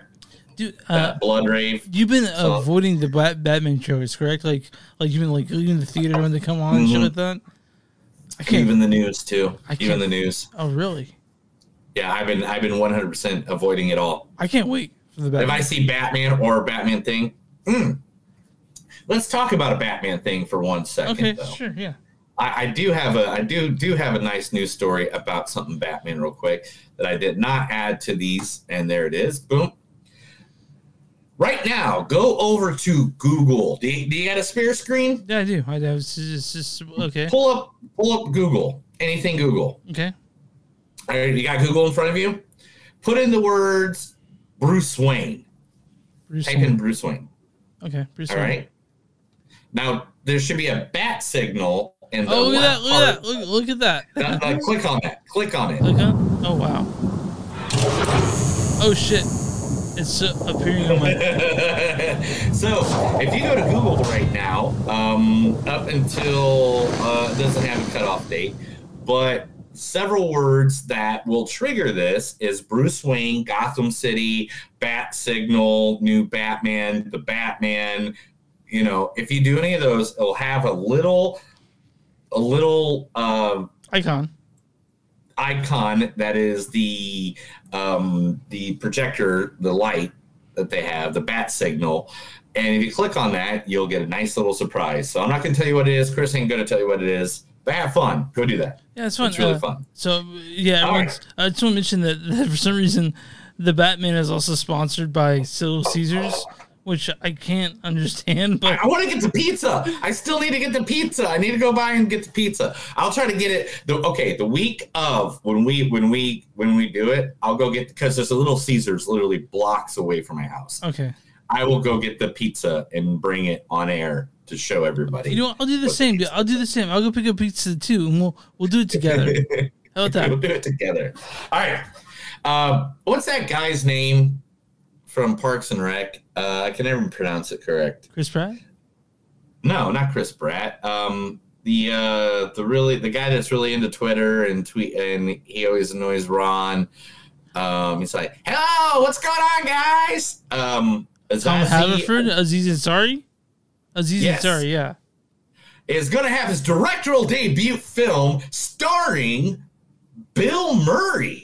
Dude, uh, that Blood Rave. You've been song. Avoiding the Bat- Batman shows, correct? Like, like you've been like leaving the theater when they come on mm-hmm. and shit like that. I can't even the news too. I even the news. Oh, really? Yeah, I've been I've been one hundred percent avoiding it all. I can't wait for the Batman. If I see Batman or a Batman thing, mm, let's talk about a Batman thing for one second. Okay, though. Sure, yeah. I, I do have a I do do have a nice news story about something Batman real quick that I did not add to these, and there it is. Boom. Right now, go over to Google. Do you, do you got a spare screen? Yeah, I do. I do. It's just, it's just, okay. Pull up, pull up Google. Anything Google. Okay. All right, you got Google in front of you? Put in the words Bruce Wayne. Bruce Type Wayne. in Bruce Wayne. Okay, Bruce All Wayne. All right. Now, there should be a bat signal. In the oh, look at that. Look at that. Look, look at that. Now, uh, click on that. Click on it. Click on? Oh, wow. Oh, shit. It's appearing on my... So, if you go to Google right now, um, up until... Uh, it doesn't have a cutoff date, but several words that will trigger this is Bruce Wayne, Gotham City, Bat Signal, New Batman, The Batman. You know, if you do any of those, it'll have a little... A little... Uh, icon. Icon that is the... Um, the projector, the light that they have, the bat signal. And if you click on that, you'll get a nice little surprise. So I'm not going to tell you what it is. Chris ain't going to tell you what it is. But have fun. Go do that. Yeah, it's fun. It's really uh, fun. So, yeah, right. I just want to mention that, that for some reason, the Batman is also sponsored by Little Caesars, which I can't understand. But I, I want to get the pizza. I still need to get the pizza. I need to go by and get the pizza. I'll try to get it. The, okay, the week of when we when we when we do it, I'll go get because there's a Little Caesars literally blocks away from my house. Okay, I will go get the pizza and bring it on air to show everybody. You know what? I'll do the same. I'll do the same. I'll go pick up pizza too, and we'll we'll do it together. How about that? We'll do it together. All right. Uh, what's that guy's name from Parks and Rec? Uh, I can never pronounce it correct. Chris Pratt? No, not Chris Pratt. Um, the uh, the really the guy that's really into Twitter and tweet and he always annoys Ron. Um, he's like, "Hello, what's going on, guys?" Um, Tom Haverford, Aziz Ansari, Aziz yes. Ansari, yeah, is going to have his directorial debut film starring Bill Murray.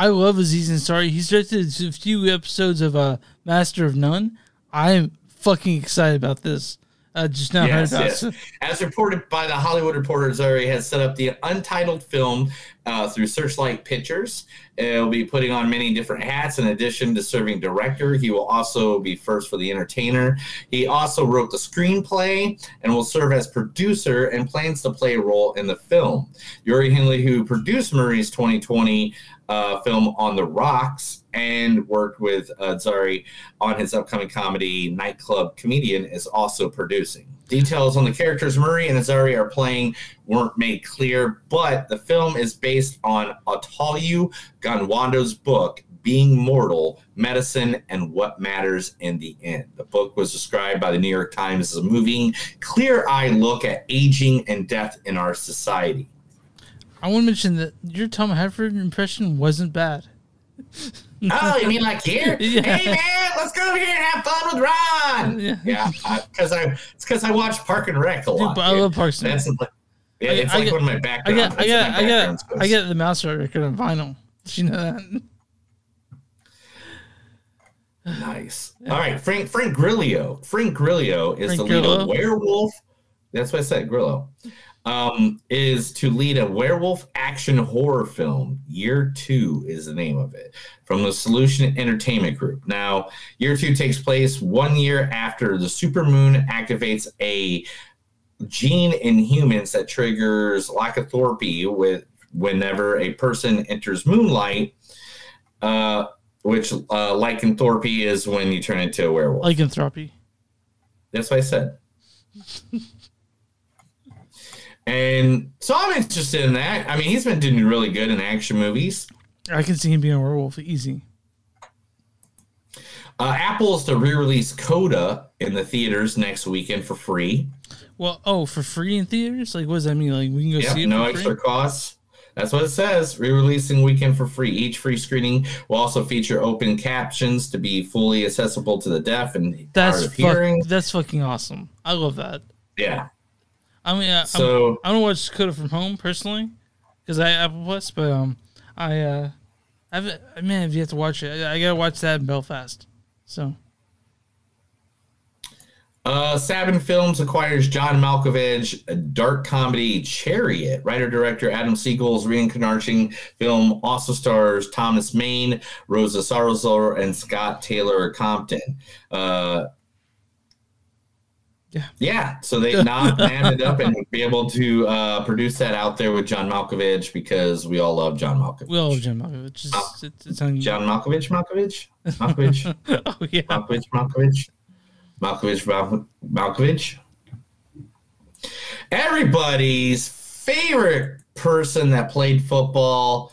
I love Aziz Ansari. He's directed a few episodes of uh, Master of None. I'm fucking excited about this. Uh, just now yes, heard about yes. it. As reported by The Hollywood Reporter, Ansari has set up the untitled film uh, through Searchlight Pictures. He'll be putting on many different hats. In addition to serving director, he will also be first for the entertainer. He also wrote the screenplay and will serve as producer and plans to play a role in the film. Uri Hindley, who produced Murray's twenty twenty Uh, film On the Rocks and worked with uh, Ansari on his upcoming comedy Nightclub Comedian, is also producing. Details on the characters Murray and Ansari are playing weren't made clear, but the film is based on Ottolou Gonwando's book Being Mortal, Medicine, and What Matters in the End. The book was described by the New York Times as a moving, clear-eyed look at aging and death in our society. I want to mention that your Tom Haverford impression wasn't bad. Oh, you mean like here? Yeah. Hey, man, let's go over here and have fun with Ron. Yeah, yeah, because I, I it's because I watch Park and Rec a lot. Dude, I dude. love Parks and Rec. That's like, yeah, I, it's I like got, one of my backgrounds. I got, I got, I got, I got the Mouse record on vinyl. Did you know that? Nice. Yeah. All right, Frank Frank Grillo. Frank Grillo is Frank the lead of Werewolf. That's what I said, Grillo. Um, is to lead a werewolf action horror film. Year Two is the name of it, from the Solution Entertainment Group. Now, Year Two takes place one year after the supermoon activates a gene in humans that triggers lycanthropy with whenever a person enters moonlight, uh, which uh, lycanthropy is when you turn into a werewolf. Lycanthropy. That's what I said. And so I'm interested in that. I mean, he's been doing really good in action movies. I can see him being a werewolf easy. Uh, Apple is to re-release Coda in the theaters next weekend for free. Well, oh, for free in theaters? Like, what does that mean? Like, we can go yep, see it no for extra free? Costs. That's what it says. Re-releasing weekend for free. Each free screening will also feature open captions to be fully accessible to the deaf and that's hard of hearing. That's fucking awesome. I love that. Yeah. I mean, uh, so, I'm, I don't watch Coda from home personally because I have Apple Plus, but um, I uh, I've man, if you have to watch it, I, I gotta watch that in Belfast. So, Uh, Sabin Films acquires John Malkovich, dark comedy Chariot. Writer-director Adam Siegel's reincarnating film also stars Thomas Mann, Rosa Salazar, and Scott Taylor Compton. Uh, yeah. yeah, so they've not added up and would be able to uh, produce that out there with John Malkovich because we all love John Malkovich. We all love John Malkovich. It's, Mal- it's, it's on- John Malkovich, Malkovich, Malkovich, oh, yeah. Malkovich, Malkovich. Malkovich, Mal- Malkovich. Everybody's favorite person that played football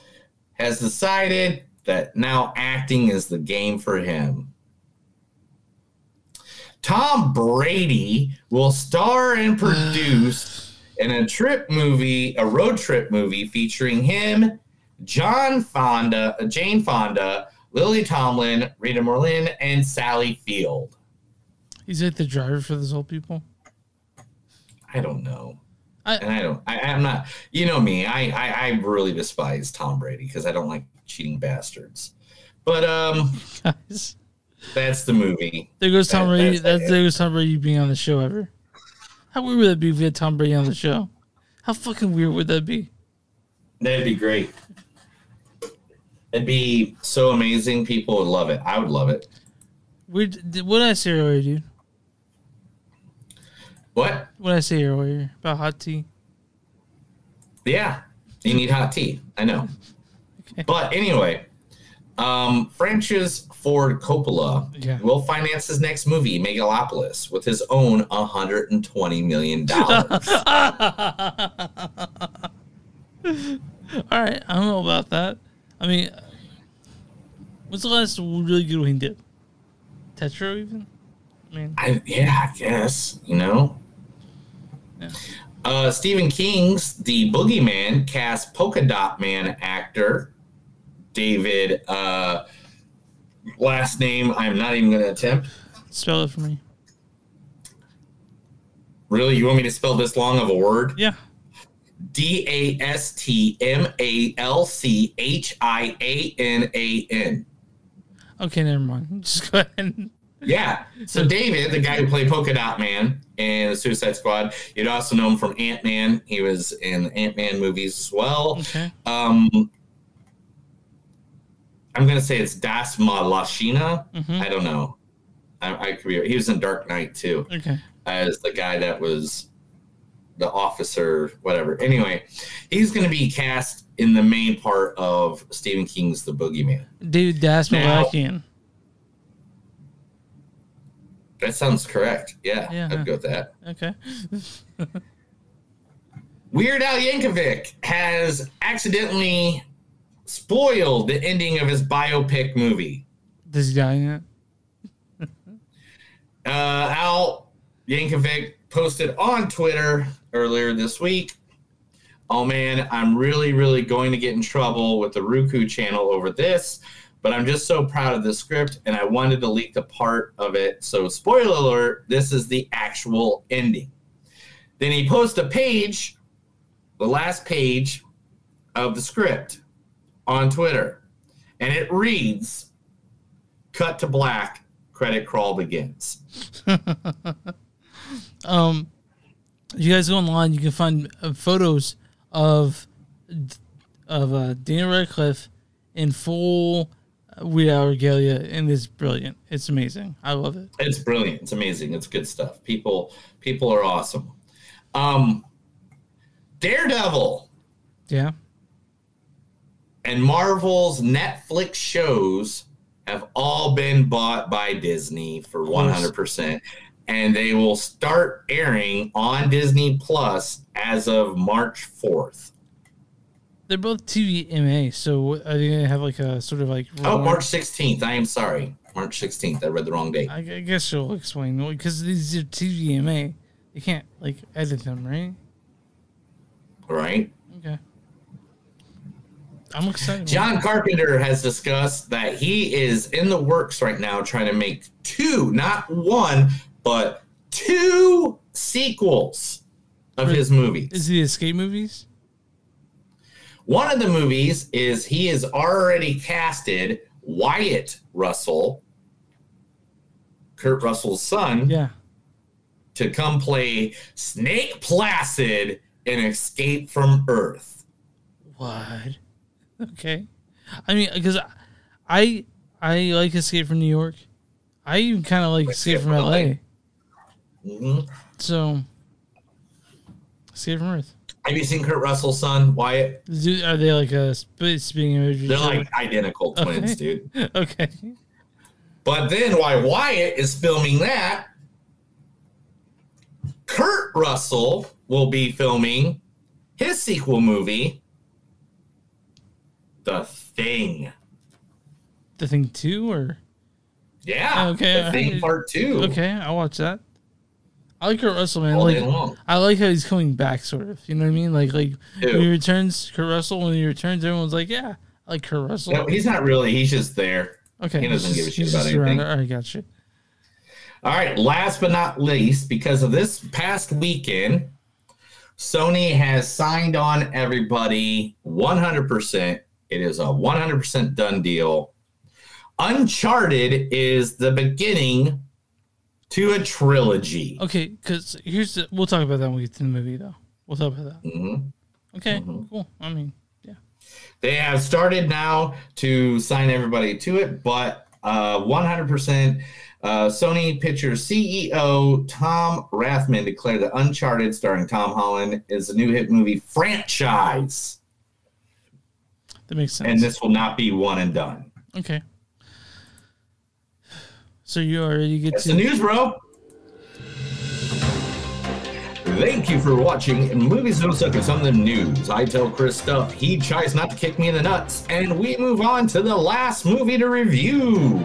has decided that now acting is the game for him. Tom Brady will star and produce in a trip movie, a road trip movie featuring him, John Fonda, Jane Fonda, Lily Tomlin, Rita Morlin, and Sally Field. Is it the driver for this old people? I don't know. I, and I don't, I, I'm not, you know me, I, I, I really despise Tom Brady because I don't like cheating bastards. But um, guys, that's the movie. There goes Tom that, Brady. That's, that's, there goes Tom Brady being on the show ever. How weird would that be if we had Tom Brady on the show? How fucking weird would that be? That'd be great. It'd be so amazing. People would love it. I would love it. We'd, what did I say earlier, dude? What? What did I say earlier about hot tea? Yeah, you need hot tea. I know. Okay. But anyway, um, Francis Ford Coppola yeah. will finance his next movie, Megalopolis, with his own one hundred twenty million dollars. All right, I don't know about that. I mean, what's the last really good one he did? Tetra even? I mean, I, yeah, I guess, you know. Yeah. Uh, Stephen King's The Boogeyman cast Polka Dot Man actor David, uh, last name I'm not even going to attempt. Spell it for me. Really? You want me to spell this long of a word? Yeah. D A S T M A L C H I A N A N. Okay, never mind. Just go ahead. Yeah. So David, the guy who played Polka Dot Man in the Suicide Squad, you'd also know him from Ant-Man. He was in the Ant-Man movies as well. Okay. Um, I'm going to say it's Das Malachina. Mm-hmm. I don't know. I, I could be. He was in Dark Knight, too. Okay. As the guy that was the officer, whatever. Anyway, he's going to be cast in the main part of Stephen King's The Boogeyman. Dude, Das Malakian. That sounds correct. Yeah, yeah, I'd go with that. Okay. Weird Al Yankovic has accidentally spoiled the ending of his biopic movie. Does he die in it? uh, Al Yankovic posted on Twitter earlier this week, "Oh man, I'm really, really going to get in trouble with the Roku channel over this, but I'm just so proud of the script and I wanted to leak the part of it. So spoiler alert, this is the actual ending." Then he posts a page, the last page of the script on Twitter, and it reads, "Cut to black, credit crawl begins." um, you guys go online, you can find uh, photos Of of uh, Daniel Radcliffe in full Weird Al regalia, and it's brilliant. It's amazing. I love it. It's brilliant. It's amazing. It's good stuff. People people are awesome. Um, Daredevil, yeah, and Marvel's Netflix shows have all been bought by Disney for one hundred percent. And they will start airing on Disney Plus as of March fourth. They're both T V M A, so are they going to have like a sort of like... Oh, March sixteenth. I am sorry. March sixteenth. I read the wrong date. I, I guess you'll explain. Because these are T V M A. You can't like edit them, right? Right. Okay. I'm excited. John Carpenter has discussed that he is in the works right now trying to make two, not one... but two sequels of his movies. Is it escape movies? One of the movies is he is already casted Wyatt Russell, Kurt Russell's son, yeah, to come play Snake Placid in Escape from Earth. What? Okay. I mean, because I I like Escape from New York. I even kind of like Escape, Escape from, from L A. L A. Mm-hmm. So, Escape from Earth. Have you seen Kurt Russell's son, Wyatt? Dude, are they like a speaking of? They're like identical twins, okay. dude. Okay. But then, while Wyatt is filming that, Kurt Russell will be filming his sequel movie, The Thing. The Thing Two, or yeah, okay, The Thing Part Two. Okay, I'll watch that. I like Kurt Russell, man. All like, day long. I like how he's coming back, sort of. You know what I mean? Like, like Dude. when he returns, Kurt Russell. When he returns, everyone's like, "Yeah, I like Kurt Russell." No, he's not really. He's just there. Okay, he doesn't give a shit about anything. All right, gotcha. All right. Last but not least, because of this past weekend, Sony has signed on everybody one hundred percent. It is a one hundred percent done deal. Uncharted is the beginning to a trilogy. Okay, because here's the, we'll talk about that when we get to the movie, though. We'll talk about that. Mm-hmm. Okay, mm-hmm. cool. I mean, yeah. They have started now to sign everybody to it, but uh, one hundred percent uh, Sony Pictures C E O Tom Rathman declared that Uncharted, starring Tom Holland, is a new hit movie franchise. That makes sense. And this will not be one and done. Okay. So you already get That's to... the news, bro. Thank you for watching Movies No Suck at Something News. I tell Chris stuff. He tries not to kick me in the nuts. And we move on to the last movie to review.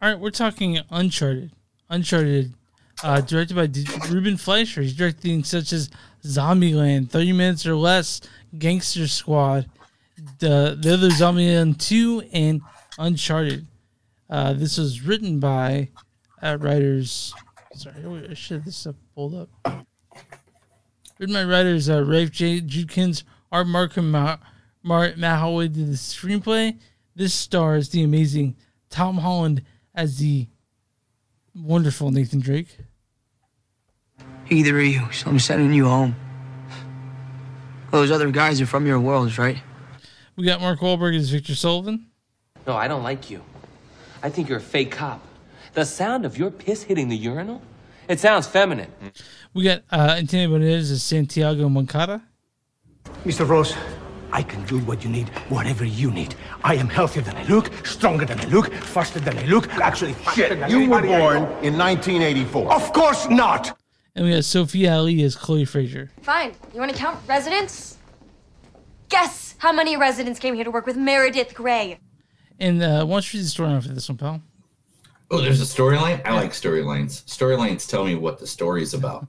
All right, we're talking Uncharted. Uncharted, uh, directed by D- Ruben Fleischer. He's directing such as Zombieland, thirty Minutes or Less, Gangster Squad, the, the other Zombieland two, and... Uncharted. Uh, this was written by uh, writers. Sorry, I should have this up, pulled up. Written by writers uh, Rafe J. Judkins, Art Markham, Mart Mahoway did the screenplay. This stars the amazing Tom Holland as the wonderful Nathan Drake. Either of you, so I'm sending you home. Those other guys are from your worlds, right? We got Mark Wahlberg as Victor Sullivan. No, I don't like you. I think you're a fake cop. The sound of your piss hitting the urinal? It sounds feminine. We got uh, Antonio Banderas as Santiago Moncada. Mister Rose, I can do what you need, whatever you need. I am healthier than I look, stronger than I look, faster than I look. Actually, shit, you were born in nineteen eighty-four. Of course not. And we got Sophia Ali as Chloe Fraser. Fine. You want to count residents? Guess how many residents came here to work with Meredith Grey. And uh, why don't you read the storyline for this one, pal? Oh, there's a storyline? I like storylines. Storylines tell me what the story's about.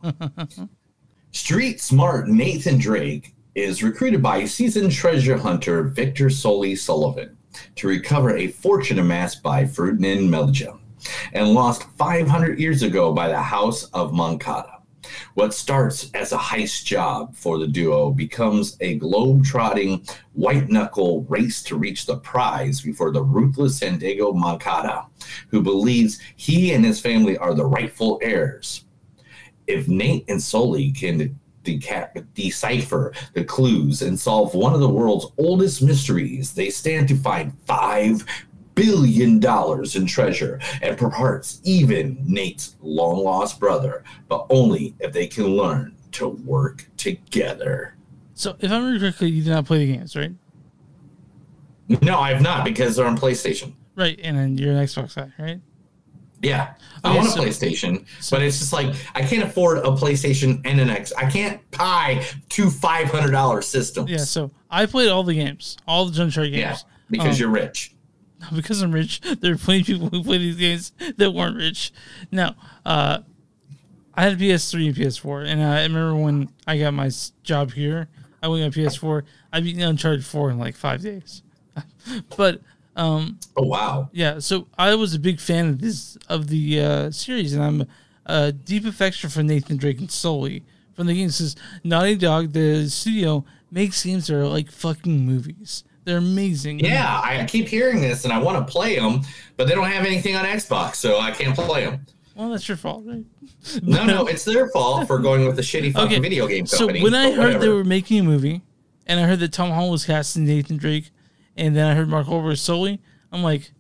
Street smart Nathan Drake is recruited by seasoned treasure hunter Victor Soley Sullivan to recover a fortune amassed by Ferdinand Melchior and lost five hundred years ago by the House of Moncada. What starts as a heist job for the duo becomes a globe-trotting, white-knuckle race to reach the prize before the ruthless Santiago Moncada, who believes he and his family are the rightful heirs. If Nate and Sully can de- de- decipher the clues and solve one of the world's oldest mysteries, they stand to find five billion dollars in treasure and perhaps even Nate's long-lost brother, but only if they can learn to work together. So, if I remember correctly, you did not play the games, right? No, I have not, because they're on PlayStation. Right, and then you're an Xbox guy, right? Yeah, I okay, want so, a PlayStation, so, but it's just like, I can't afford a PlayStation and an X. I can't buy two five hundred dollars systems. Yeah, so I played all the games, all the Uncharted games. Yeah, because um, you're rich. Because I'm rich, there are plenty of people who play these games that weren't rich. Now, uh, I had a P S three and P S four, and I remember when I got my job here, I went on P S four. I beat Uncharted four in like five days. But um, oh wow, yeah. So I was a big fan of this of the uh, series, and I'm a deep affection for Nathan Drake and Sully from the game. Says Naughty Dog, the studio, makes games that are like fucking movies. They're amazing. Yeah, I keep hearing this, and I want to play them, but they don't have anything on Xbox, so I can't play them. Well, that's your fault, right? No, no, it's their fault for going with the shitty fucking okay. video game company. So when I heard whatever. they were making a movie, and I heard that Tom Holland was casting Nathan Drake, and then I heard Mark Wahlberg solely, I'm like,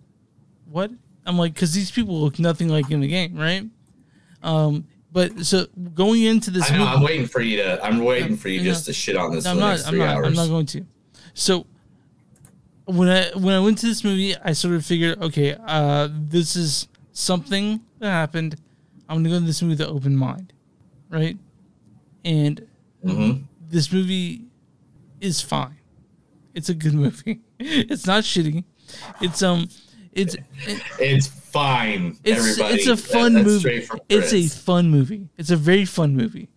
what? I'm like, because these people look nothing like in the game, right? Um, but so going into this, I know, movie, I'm waiting for you to. I'm waiting I'm, for you, you know, just to shit on this. No, for I'm the not. Next I'm, three not hours. I'm not going to. So when I when I went to this movie, I sort of figured, okay, uh, this is something that happened. I'm gonna go to this movie with an open mind, right? And mm-hmm. this movie is fine. It's a good movie. It's not shitty. It's um. It's it, it's fine. It's, everybody. It's a fun that, movie. It's a fun movie. It's a very fun movie.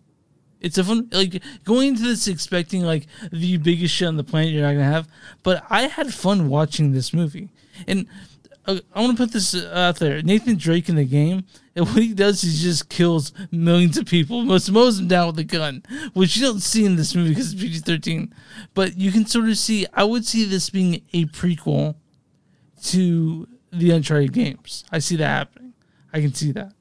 It's a fun like going into this expecting like the biggest shit on the planet you're not gonna have. But I had fun watching this movie, and uh, I want to put this out there. Nathan Drake in the game, and what he does is just kills millions of people. Most mows them down with a gun, which you don't see in this movie because it's P G thirteen. But you can sort of see. I would see this being a prequel to the Uncharted games. I see that happening. I can see that.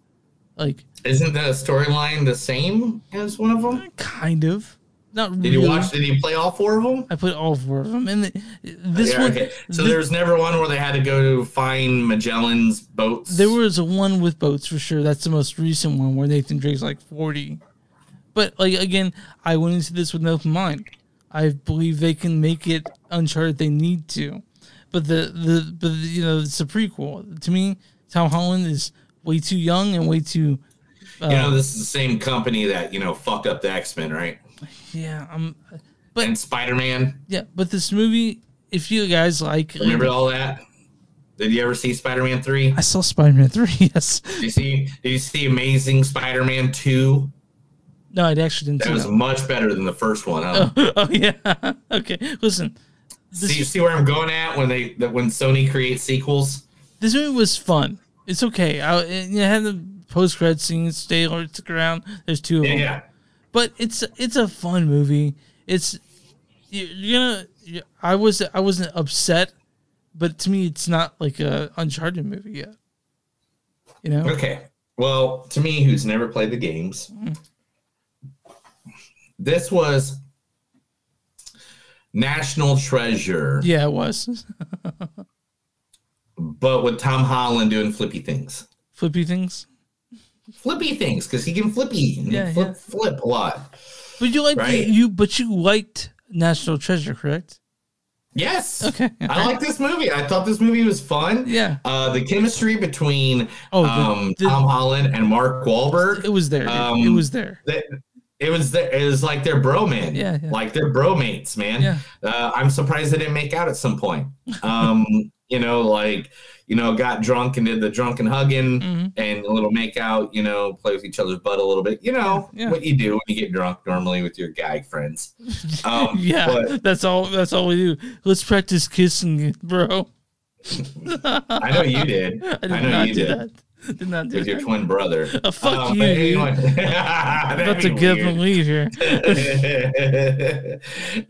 Like, isn't the storyline the same as one of them? Kind of. Not did really. you watch? Did you play all four of them? I played all four of them, and the, this okay, one. Okay. So the, there was never one where they had to go to find Magellan's boats. There was a one with boats for sure. That's the most recent one where Nathan Drake's like forty. But like again, I went into this with an open mind. I believe they can make it Uncharted. They need to. But the, the but the, you know, it's a prequel. To me, Tom Holland is way too young and way too. Uh, you know, this is the same company that you know fucked up the X-Men, right? Yeah, um, but and Spider-Man. Yeah, but this movie, if you guys like, remember all that? Did you ever see Spider-Man three? I saw Spider-Man three. Yes. Did you see? Did you see Amazing Spider-Man two? No, I actually didn't. That see was that. much better than the first one. Huh? Oh, oh yeah. Okay, listen. This see, see where I'm going at when they when Sony creates sequels. This movie was fun. It's okay. I it, it had the post credit scenes. Stay around. There's two of yeah, them. Yeah. But it's it's a fun movie. It's you, you're gonna. You, I was I wasn't upset, but to me, it's not like a Uncharted movie yet. You know. Okay. Well, to me, who's never played the games, mm. this was National Treasure. Yeah, it was. But with Tom Holland doing flippy things. Flippy things? Flippy things, because he can flippy and yeah, flip, yeah. flip a lot. But you liked right? you but you liked National Treasure, correct? Yes. Okay. I like this movie. I thought this movie was fun. Yeah. Uh, the chemistry between oh, the, um, the, Tom Holland and Mark Wahlberg. It was there. Um, it was there. That, It was the, it was like their bro man, yeah, yeah. like their bromates, man. Yeah. Uh, I'm surprised they didn't make out at some point. Um, you know, like you know, got drunk and did the drunken hugging mm-hmm. and a little make out. You know, play with each other's butt a little bit. You know yeah, yeah. what you do when you get drunk normally with your guy friends. Um, yeah, but, that's all. That's all we do. Let's practice kissing, bro. I know you did. I, did I know not you do did. That. Did not do with that. Your twin brother. Oh, fuck um, you. Anyway. That's a good belief here.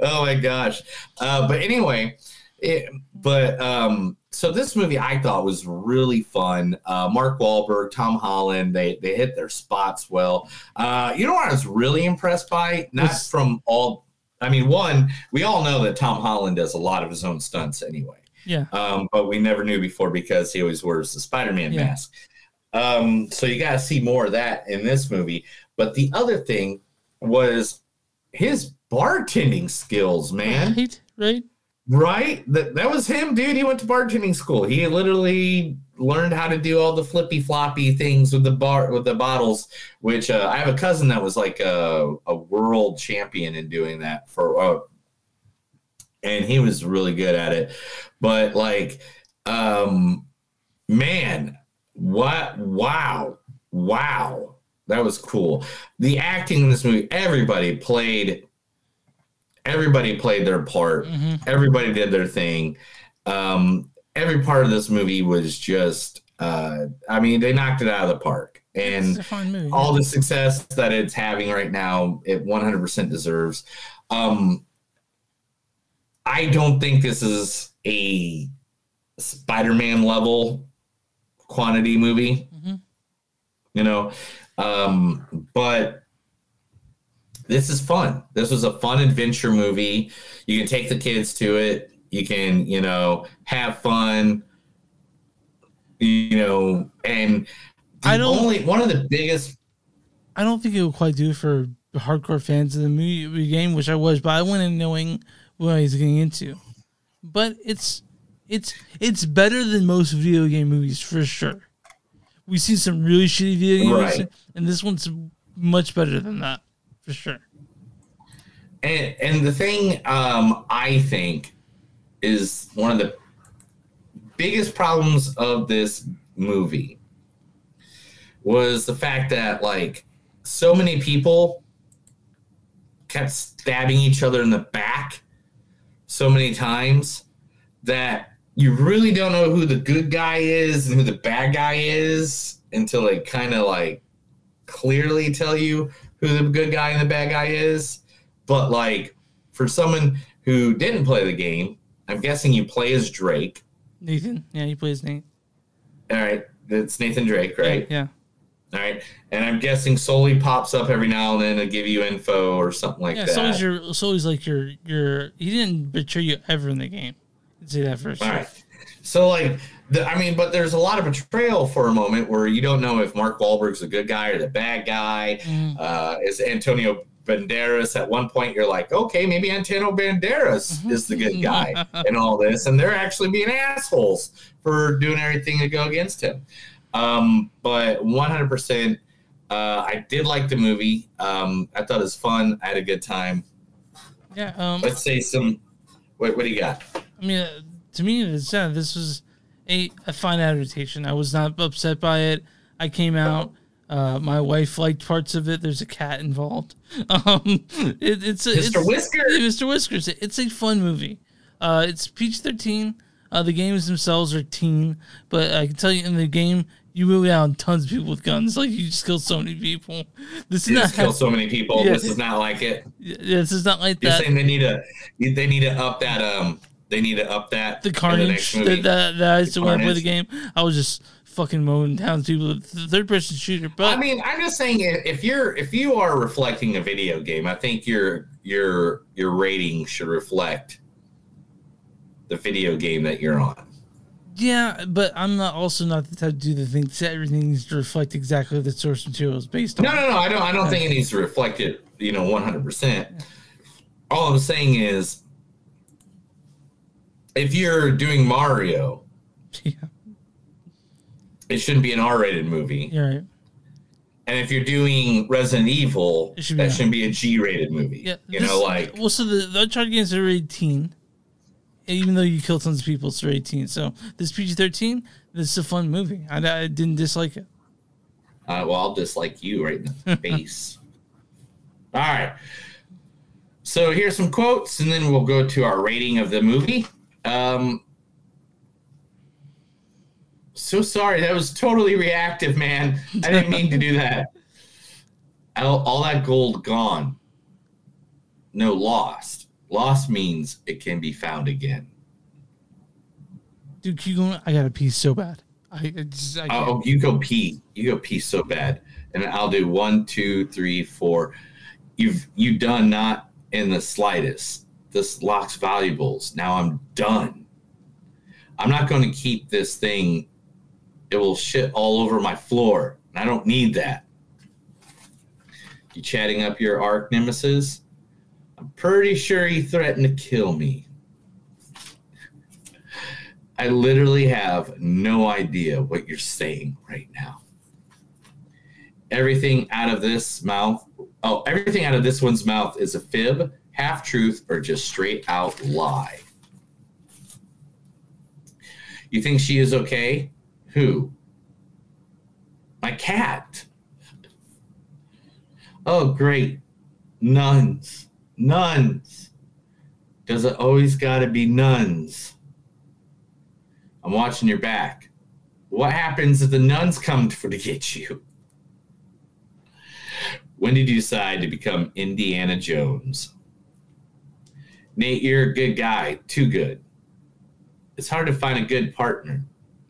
Oh my gosh. Uh, but anyway, it, but um, so this movie I thought was really fun. Uh, Mark Wahlberg, Tom Holland, they they hit their spots well. Uh, you know what I was really impressed by? Not What's... from all. I mean, one, we all know that Tom Holland does a lot of his own stunts anyway. Yeah. Um, but we never knew before because he always wears the Spider-Man yeah. mask. Um, so you got to see more of that in this movie. But the other thing was his bartending skills, man. Right, right. Right? That, that was him, dude. He went to bartending school. He literally learned how to do all the flippy floppy things with the bar with the bottles, which uh, I have a cousin that was like a, a world champion in doing that for uh, and he was really good at it. But like, um, man, What? Wow. Wow. That was cool. The acting in this movie, everybody played, everybody played their part. Mm-hmm. Everybody did their thing. Um, every part of this movie was just, uh, I mean, they knocked it out of the park. And all the success that it's having right now, it one hundred percent deserves. Um, I don't think this is a Spider-Man level quantity movie. Mm-hmm. you know. Um, but this is fun. This was a fun adventure movie. You can take the kids to it. You can, you know, have fun, you know, and the I don't, only one of the biggest. I don't think it would quite do for hardcore fans of the movie game, which I was, but I went in knowing what I was getting into. But it's it's it's better than most video game movies for sure. We've seen some really shitty video games, right, and this one's much better than that for sure. And and the thing um, I think is one of the biggest problems of this movie was the fact that, like, so many people kept stabbing each other in the back so many times that you really don't know who the good guy is and who the bad guy is until they kind of, like, clearly tell you who the good guy and the bad guy is. But, like, for someone who didn't play the game, I'm guessing you play as Drake. Nathan. Yeah, you play as Nate. All right. It's Nathan Drake, right? Yeah. All right. And I'm guessing Sully pops up every now and then to give you info or something like yeah, that. Yeah, Sully's, your, Sully's like your, your... He didn't betray you ever in the game. Let's say that first. All right. So, like, the, I mean, but there's a lot of betrayal for a moment where you don't know if Mark Wahlberg's the good guy or the bad guy. Mm. Uh, is Antonio Banderas at one point, you're like, okay, maybe Antonio Banderas mm-hmm. is the good guy in all this, and they're actually being assholes for doing everything to go against him. Um, but one hundred percent, uh, I did like the movie. Um, I thought it was fun. I had a good time. Yeah. Um, Let's say some. What, what do you got? I mean, uh, to me, yeah, this was a, a fine adaptation. I was not upset by it. I came out. Uh, my wife liked parts of it. There's a cat involved. Um, it, it's a, Mister Whiskers. Mister Whiskers. It's a fun movie. Uh, it's P G thirteen. Uh, the games themselves are teen, but I can tell you in the game, you really out tons of people with guns. Like, you just kill so many people. This is you not just kill so many people. Yeah, this is not like it. Yeah, this is not like You're that. Saying they need to. They need to up that. Um, they need to up that. The carnage. The that that, that I used to when I played the game. I was just fucking mowing down people, the third person shooter. But I mean, I'm just saying, if you're if you are reflecting a video game, I think your your your rating should reflect the video game that you're on. Yeah, but I'm not also not the type to do the thing that everything needs to reflect exactly the source material is based on. No, no, no. I don't. I don't think it needs to reflect it. You know, one hundred percent. All I'm saying is, if you're doing Mario, yeah, it shouldn't be an R-rated movie. You're right. And if you're doing Resident Evil, it should that be shouldn't be a G-rated movie. Yeah, you this, know, like well, so the, the Uncharted games are eighteen. Even though you kill tons of people, it's eighteen. So this P G thirteen, this is a fun movie. I, I didn't dislike it. Uh, well, I'll dislike you right in the face. All right. So here's some quotes, and then we'll go to our rating of the movie. Um, so sorry. That was totally reactive, man. I didn't mean to do that. All, all that gold gone. No, lost. Lost means it can be found again. Dude, keep going. I gotta pee so bad. I, I just. I oh, you go pee. You go pee so bad, and I'll do one, two, three, four. You've you done not in the slightest. This locks valuables. Now I'm done. I'm not going to keep this thing. It will shit all over my floor, and I don't need that. You chatting up your arch nemesis? I'm pretty sure he threatened to kill me. I literally have no idea what you're saying right now. Everything out of this mouth, oh, everything out of this one's mouth is a fib, half truth, or just straight out lie. You think she is okay? Who? My cat. Oh, great. Nuns. Nuns. Does it always gotta be nuns? I'm watching your back. What happens if the nuns come for to get you? When did you decide to become Indiana Jones? Nate, you're a good guy. Too good. It's hard to find a good partner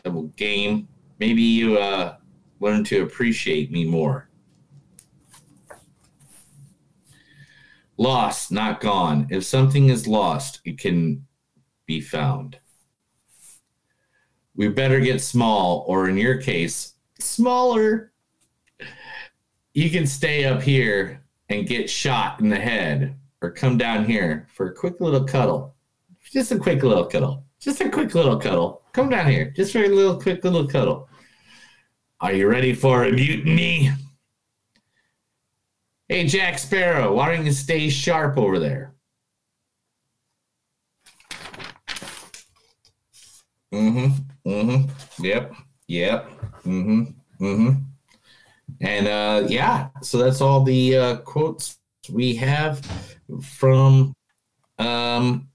that will game. Maybe you uh learn to appreciate me more. Lost, not gone. If something is lost, it can be found. We better get small, or in your case, smaller. You can stay up here and get shot in the head, or come down here for a quick little cuddle. Just a quick little cuddle. Just a quick little cuddle. Come down here. Just for a little quick little cuddle. Are you ready for a mutiny? Hey, Jack Sparrow, why don't you stay sharp over there? Mm-hmm. Mm-hmm. Yep. Yep. Mm-hmm. Mm-hmm. And, uh, yeah, so that's all the uh, quotes we have from um,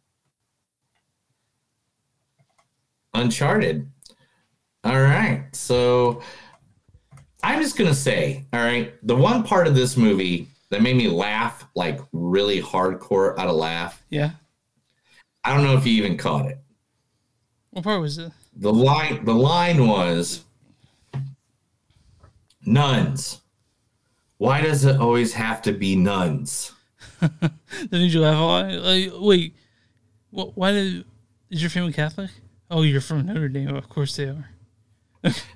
Uncharted. All right. So I'm just going to say, all right, the one part of this movie that made me laugh, like really hardcore out of laugh. Yeah. I don't know if you even caught it. What part was it? The line, the line was, nuns. Why does it always have to be nuns? Didn't you laugh a lot? Like, wait, what, why did, is your family Catholic? Oh, you're from Notre Dame. Of course they are.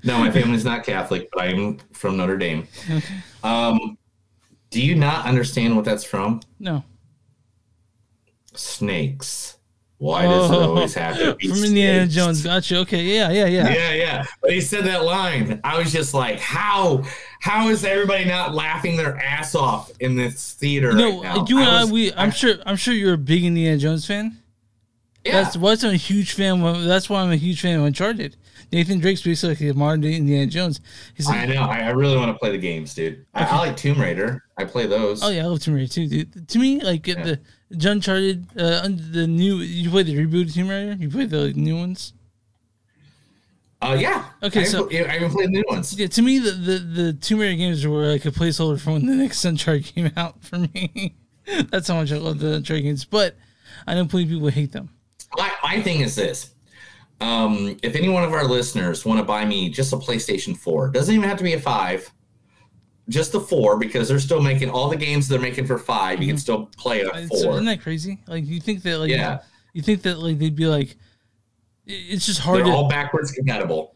No, my family's not Catholic, but I'm from Notre Dame. Okay. Um, do you not understand what that's from? No. Snakes. Why does oh, it always have to be from snakes? Indiana Jones? Gotcha. Okay. Yeah. Yeah. Yeah. Yeah. Yeah. But he said that line. I was just like, how? How is everybody not laughing their ass off in this theater no, right now? You and I, was, I we. I'm I, sure. I'm sure you're a big Indiana Jones fan. Yeah. That's why I'm a huge fan. Of, that's why I'm a huge fan of Uncharted. Nathan Drake speaks like a modern day Indiana Jones. He's like, I know. I, I really want to play the games, dude. I, okay. I like Tomb Raider. I play those. Oh yeah, I love Tomb Raider too, dude. To me, like yeah. the Uncharted, uh, the new. You played the reboot of Tomb Raider. You played the like, new ones. Uh yeah. Okay, I so even, I even played the new ones. Yeah, to me, the the, the Tomb Raider games were like a placeholder for when the next Uncharted came out for me. That's how much I love the Uncharted games, but I know plenty of people hate them. My, my thing is this. Um, if any one of our listeners want to buy me just a PlayStation four, doesn't even have to be a five, just a four, because they're still making all the games they're making for five. You can still play a four. So, isn't that crazy? Like you think that, like yeah. you think that, like they'd be like, it's just hard. They're to- all backwards compatible.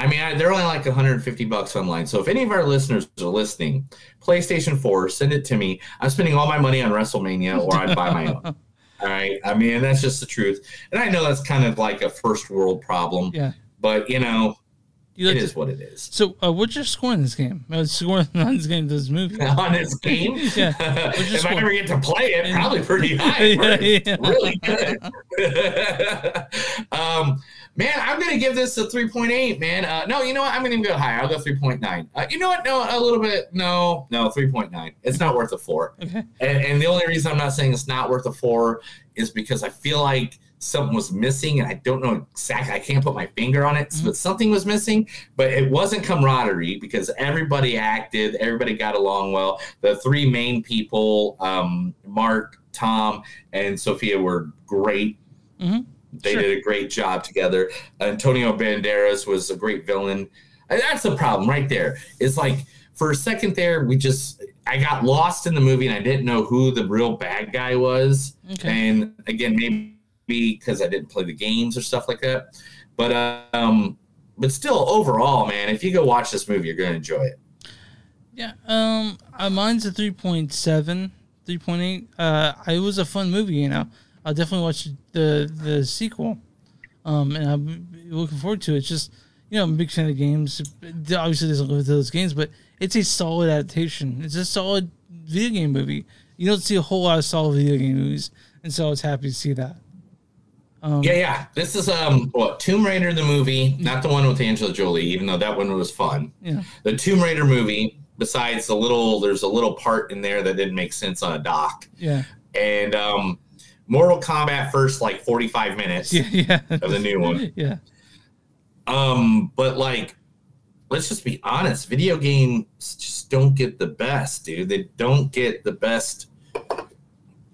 I mean, I, they're only like one hundred fifty bucks online. So if any of our listeners are listening, PlayStation four, send it to me. I'm spending all my money on WrestleMania, or I buy my own. All right. I mean, that's just the truth. And I know that's kind of like a first world problem. Yeah. But, you know, you like it to, is what it is. So, uh, what's your score in this game? I was scoring on this game, this movie. On this game? Yeah. If score? I ever get to play it, probably pretty high. Yeah, yeah. Really good. um, man, I'm going to give this a three point eight, man. Uh, no, you know what? I'm going to go higher. I'll go three point nine. Uh, you know what? No, a little bit. No, no, three point nine. It's not worth a four. Okay. And, and the only reason I'm not saying it's not worth a four is because I feel like something was missing, and I don't know exactly. I can't put my finger on it, mm-hmm. but something was missing. But it wasn't camaraderie, because everybody acted, everybody got along well. The three main people, um, Mark, Tom, and Sophia, were great. Mm-hmm. They sure. did a great job together. Antonio Banderas was a great villain. And that's the problem right there. It's like for a second there, we just I got lost in the movie, and I didn't know who the real bad guy was. Okay. And again, maybe. Because I didn't play the games or stuff like that, but uh, um, but still, overall, man, if you go watch this movie, you're gonna enjoy it. Yeah, um, mine's a three point seven, three point eight. Uh, it was a fun movie, you know. I'll definitely watch the the sequel, um, and I'm looking forward to it. It's just, you know, I'm a big fan of games. Obviously, there's a little bit of those games, but it's a solid adaptation. It's a solid video game movie. You don't see a whole lot of solid video game movies, and so I was happy to see that. Um, yeah, yeah. This is um, what Tomb Raider the movie, not the one with Angela Jolie, even though that one was fun. Yeah. The Tomb Raider movie. Besides the little, there's a little part in there that didn't make sense on a dock. Yeah. And um, Mortal Kombat first, like forty-five minutes yeah, yeah. of the new one. Yeah. Um, but like, let's just be honest. Video games just don't get the best, dude. They don't get the best.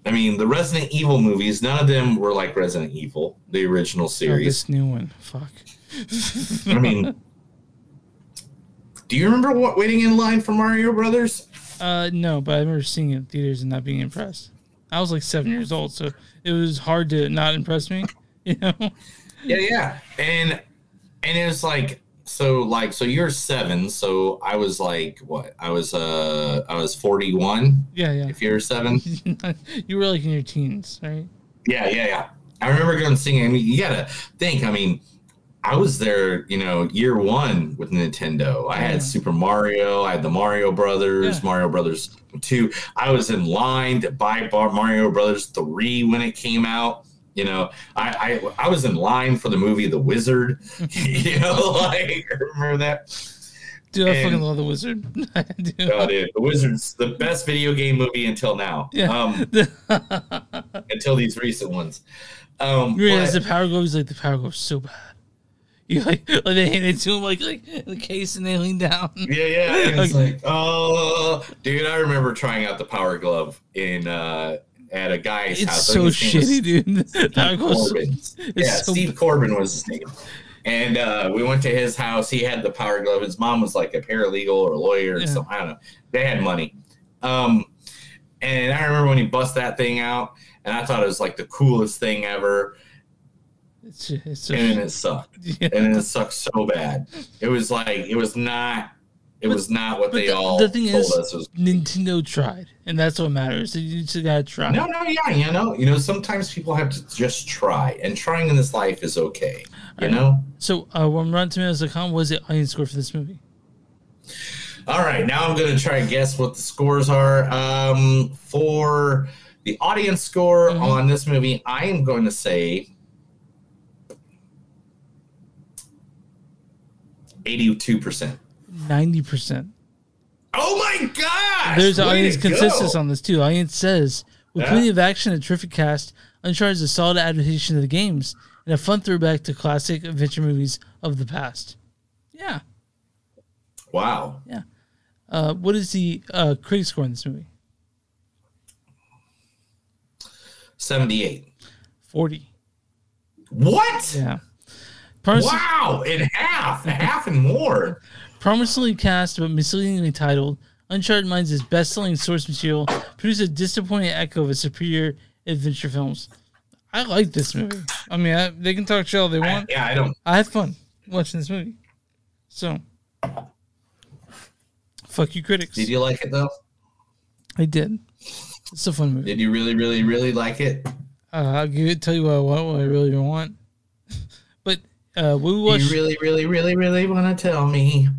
I mean, the Resident Evil movies, none of them were like Resident Evil, the original series. Oh, this new one, fuck. I mean, Do you remember what waiting in line for Mario Brothers? Uh, no, but I remember seeing it in theaters and not being impressed. I was like seven years old, so it was hard to not impress me. You know? Yeah, yeah, and and it was like so, like so you're seven, so I was like what? I was uh, I was forty-one. Yeah, yeah. If you're seven, you were like in your teens, right? Yeah, yeah, yeah. I remember going singing. I mean, you gotta think. I mean. I was there, you know, year one with Nintendo. I yeah. had Super Mario. I had the Mario Brothers, yeah. Mario Brothers two. I was in line to buy Mario Brothers three when it came out. You know, I I, I was in line for the movie The Wizard. You know, like, remember that? Dude, I and, fucking love The Wizard. I do. Oh, dude, The Wizard's the best video game movie until now. Yeah. Um, until these recent ones. Um, you realize but, the Power Glove is like, the Power Glove is so bad. You like, like they hand it to him like, like in the case, and they lean down. Yeah, yeah. And it's like, oh, dude, I remember trying out the Power Glove in uh, at a guy's it's house. So shitty, dude. Steve Corbin. Yeah, so Steve bad. Corbin was his name, and uh, we went to his house. He had the Power Glove. His mom was like a paralegal or a lawyer or yeah. something. I don't know. They had money, um, and I remember when he bust that thing out, and I thought it was like the coolest thing ever. It's, it's a, and it sucked. Yeah. And it sucked so bad. It was like it was not. It but, was not what they the, all the thing told is, us. Was Nintendo tried, and that's what matters. You just gotta try. No, no, yeah, you know, you know. Sometimes people have to just try, and trying in this life is okay. You right. know. So, uh, when Rotten Tomatoes dot com, what is the audience score for this movie? All right, now I'm gonna try and guess what the scores are. Um, for the audience score mm-hmm. on this movie, I am going to say eighty-two percent. ninety percent. Oh my gosh! There's an audience consensus on this too. Audience says, with yeah. plenty of action and a terrific cast, Uncharted is a solid adaptation of the games and a fun throwback to classic adventure movies of the past. Yeah. Wow. Yeah. Uh, what is the uh, critic score in this movie? seventy-eight. forty. What? Yeah. Promis- wow, in half, half and more. Promisingly cast but misleadingly titled, Uncharted Minds is best-selling source material, produced a disappointing echo of its superior adventure films. I like this movie. I mean, I, they can talk shit all they want. I, yeah, I don't. I had fun watching this movie. So, fuck you, critics. Did you like it though? I did. It's a fun movie. Did you really, really, really like it? Uh, I'll give it. Tell you what I want. What I really don't want. Uh, we watched, you really, really, really, really want to tell me.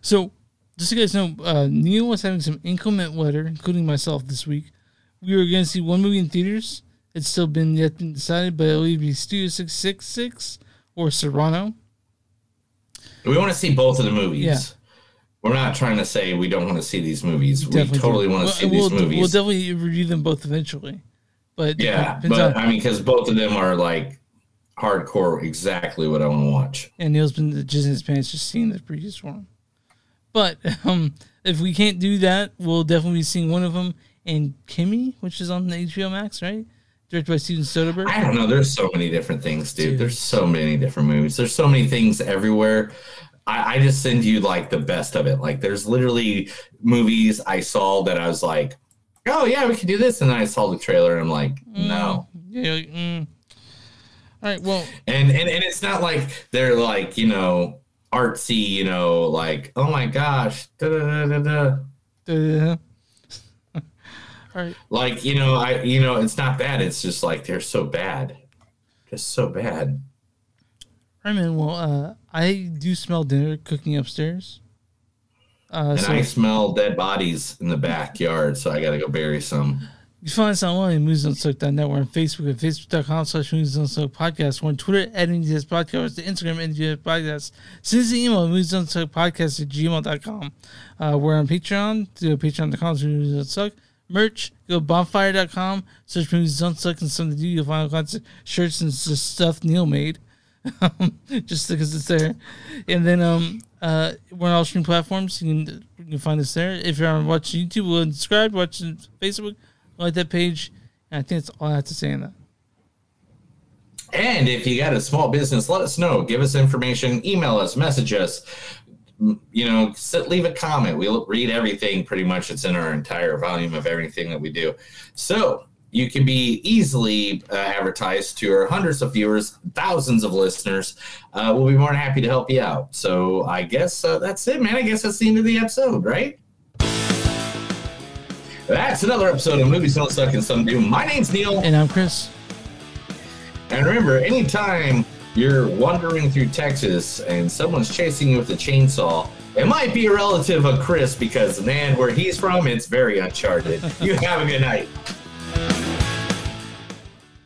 So, just so you guys know, uh, Neil was having some inclement weather, including myself this week. We were going to see one movie in theaters. It's still been yet been decided, but it'll either be Studio six six six or Serrano. We want to see both of the movies. Yeah. We're not trying to say we don't want to see these movies. Definitely we totally do. want to we'll, see we'll, these movies. We'll definitely review them both eventually. But yeah, but on. I mean, because both of them are like hardcore, exactly what I want to watch. And Neil's been jizzing his pants just seeing the previous one. But um, if we can't do that, we'll definitely be seeing one of them. And Kimmy, which is on the H B O Max, right? Directed by Steven Soderbergh. I don't know. There's so many different things, dude. dude. There's so many different movies. There's so many things everywhere. I, I just send you, like, the best of it. Like, there's literally movies I saw that I was like, oh, yeah, we can do this. And then I saw the trailer, and I'm like, no. Mm, yeah, like, mm. All right, well, and, and and it's not like they're like, you know, artsy, you know, like, oh my gosh, da da da da da. All right, like, you know, I you know, it's not bad. It's just like they're so bad, just so bad. All right, man. Well, uh, I do smell dinner cooking upstairs, uh, and so I smell dead bodies in the backyard, so I gotta go bury some. You can find us online at movies on soak dot net. We're on Facebook at facebook dot com slash movies on soak podcast. We're on Twitter at N D S Podcast, the Instagram at N D S Podcast. Send us an email at movies on soak podcast at gmail dot com. Uh, we're on Patreon, to patreon dot com slash movies on soak. Merch, go bonfire dot com, search movies on soak, and something to do. You'll find concert shirts and stuff Neil made, just because it's there. And then um, uh, we're on all stream platforms. You can, you can find us there. If you're on watching YouTube, we'll subscribe, watch Facebook. Like that page, and I think that's all I have to say in that. And if you got a small business, let us know. Give us information. Email us. Message us. you know, sit, leave a comment. We read everything pretty much. It's in our entire volume of everything that we do. So you can be easily uh, advertised to our hundreds of viewers, thousands of listeners. Uh, we'll be more than happy to help you out. So I guess uh, that's it, man. I guess that's the end of the episode, right? That's another episode of Movies Don't Suck and Some Do. My name's Neil. And I'm Chris. And remember, anytime you're wandering through Texas and someone's chasing you with a chainsaw, it might be a relative of Chris because, man, where he's from, it's very Uncharted. You have a good night.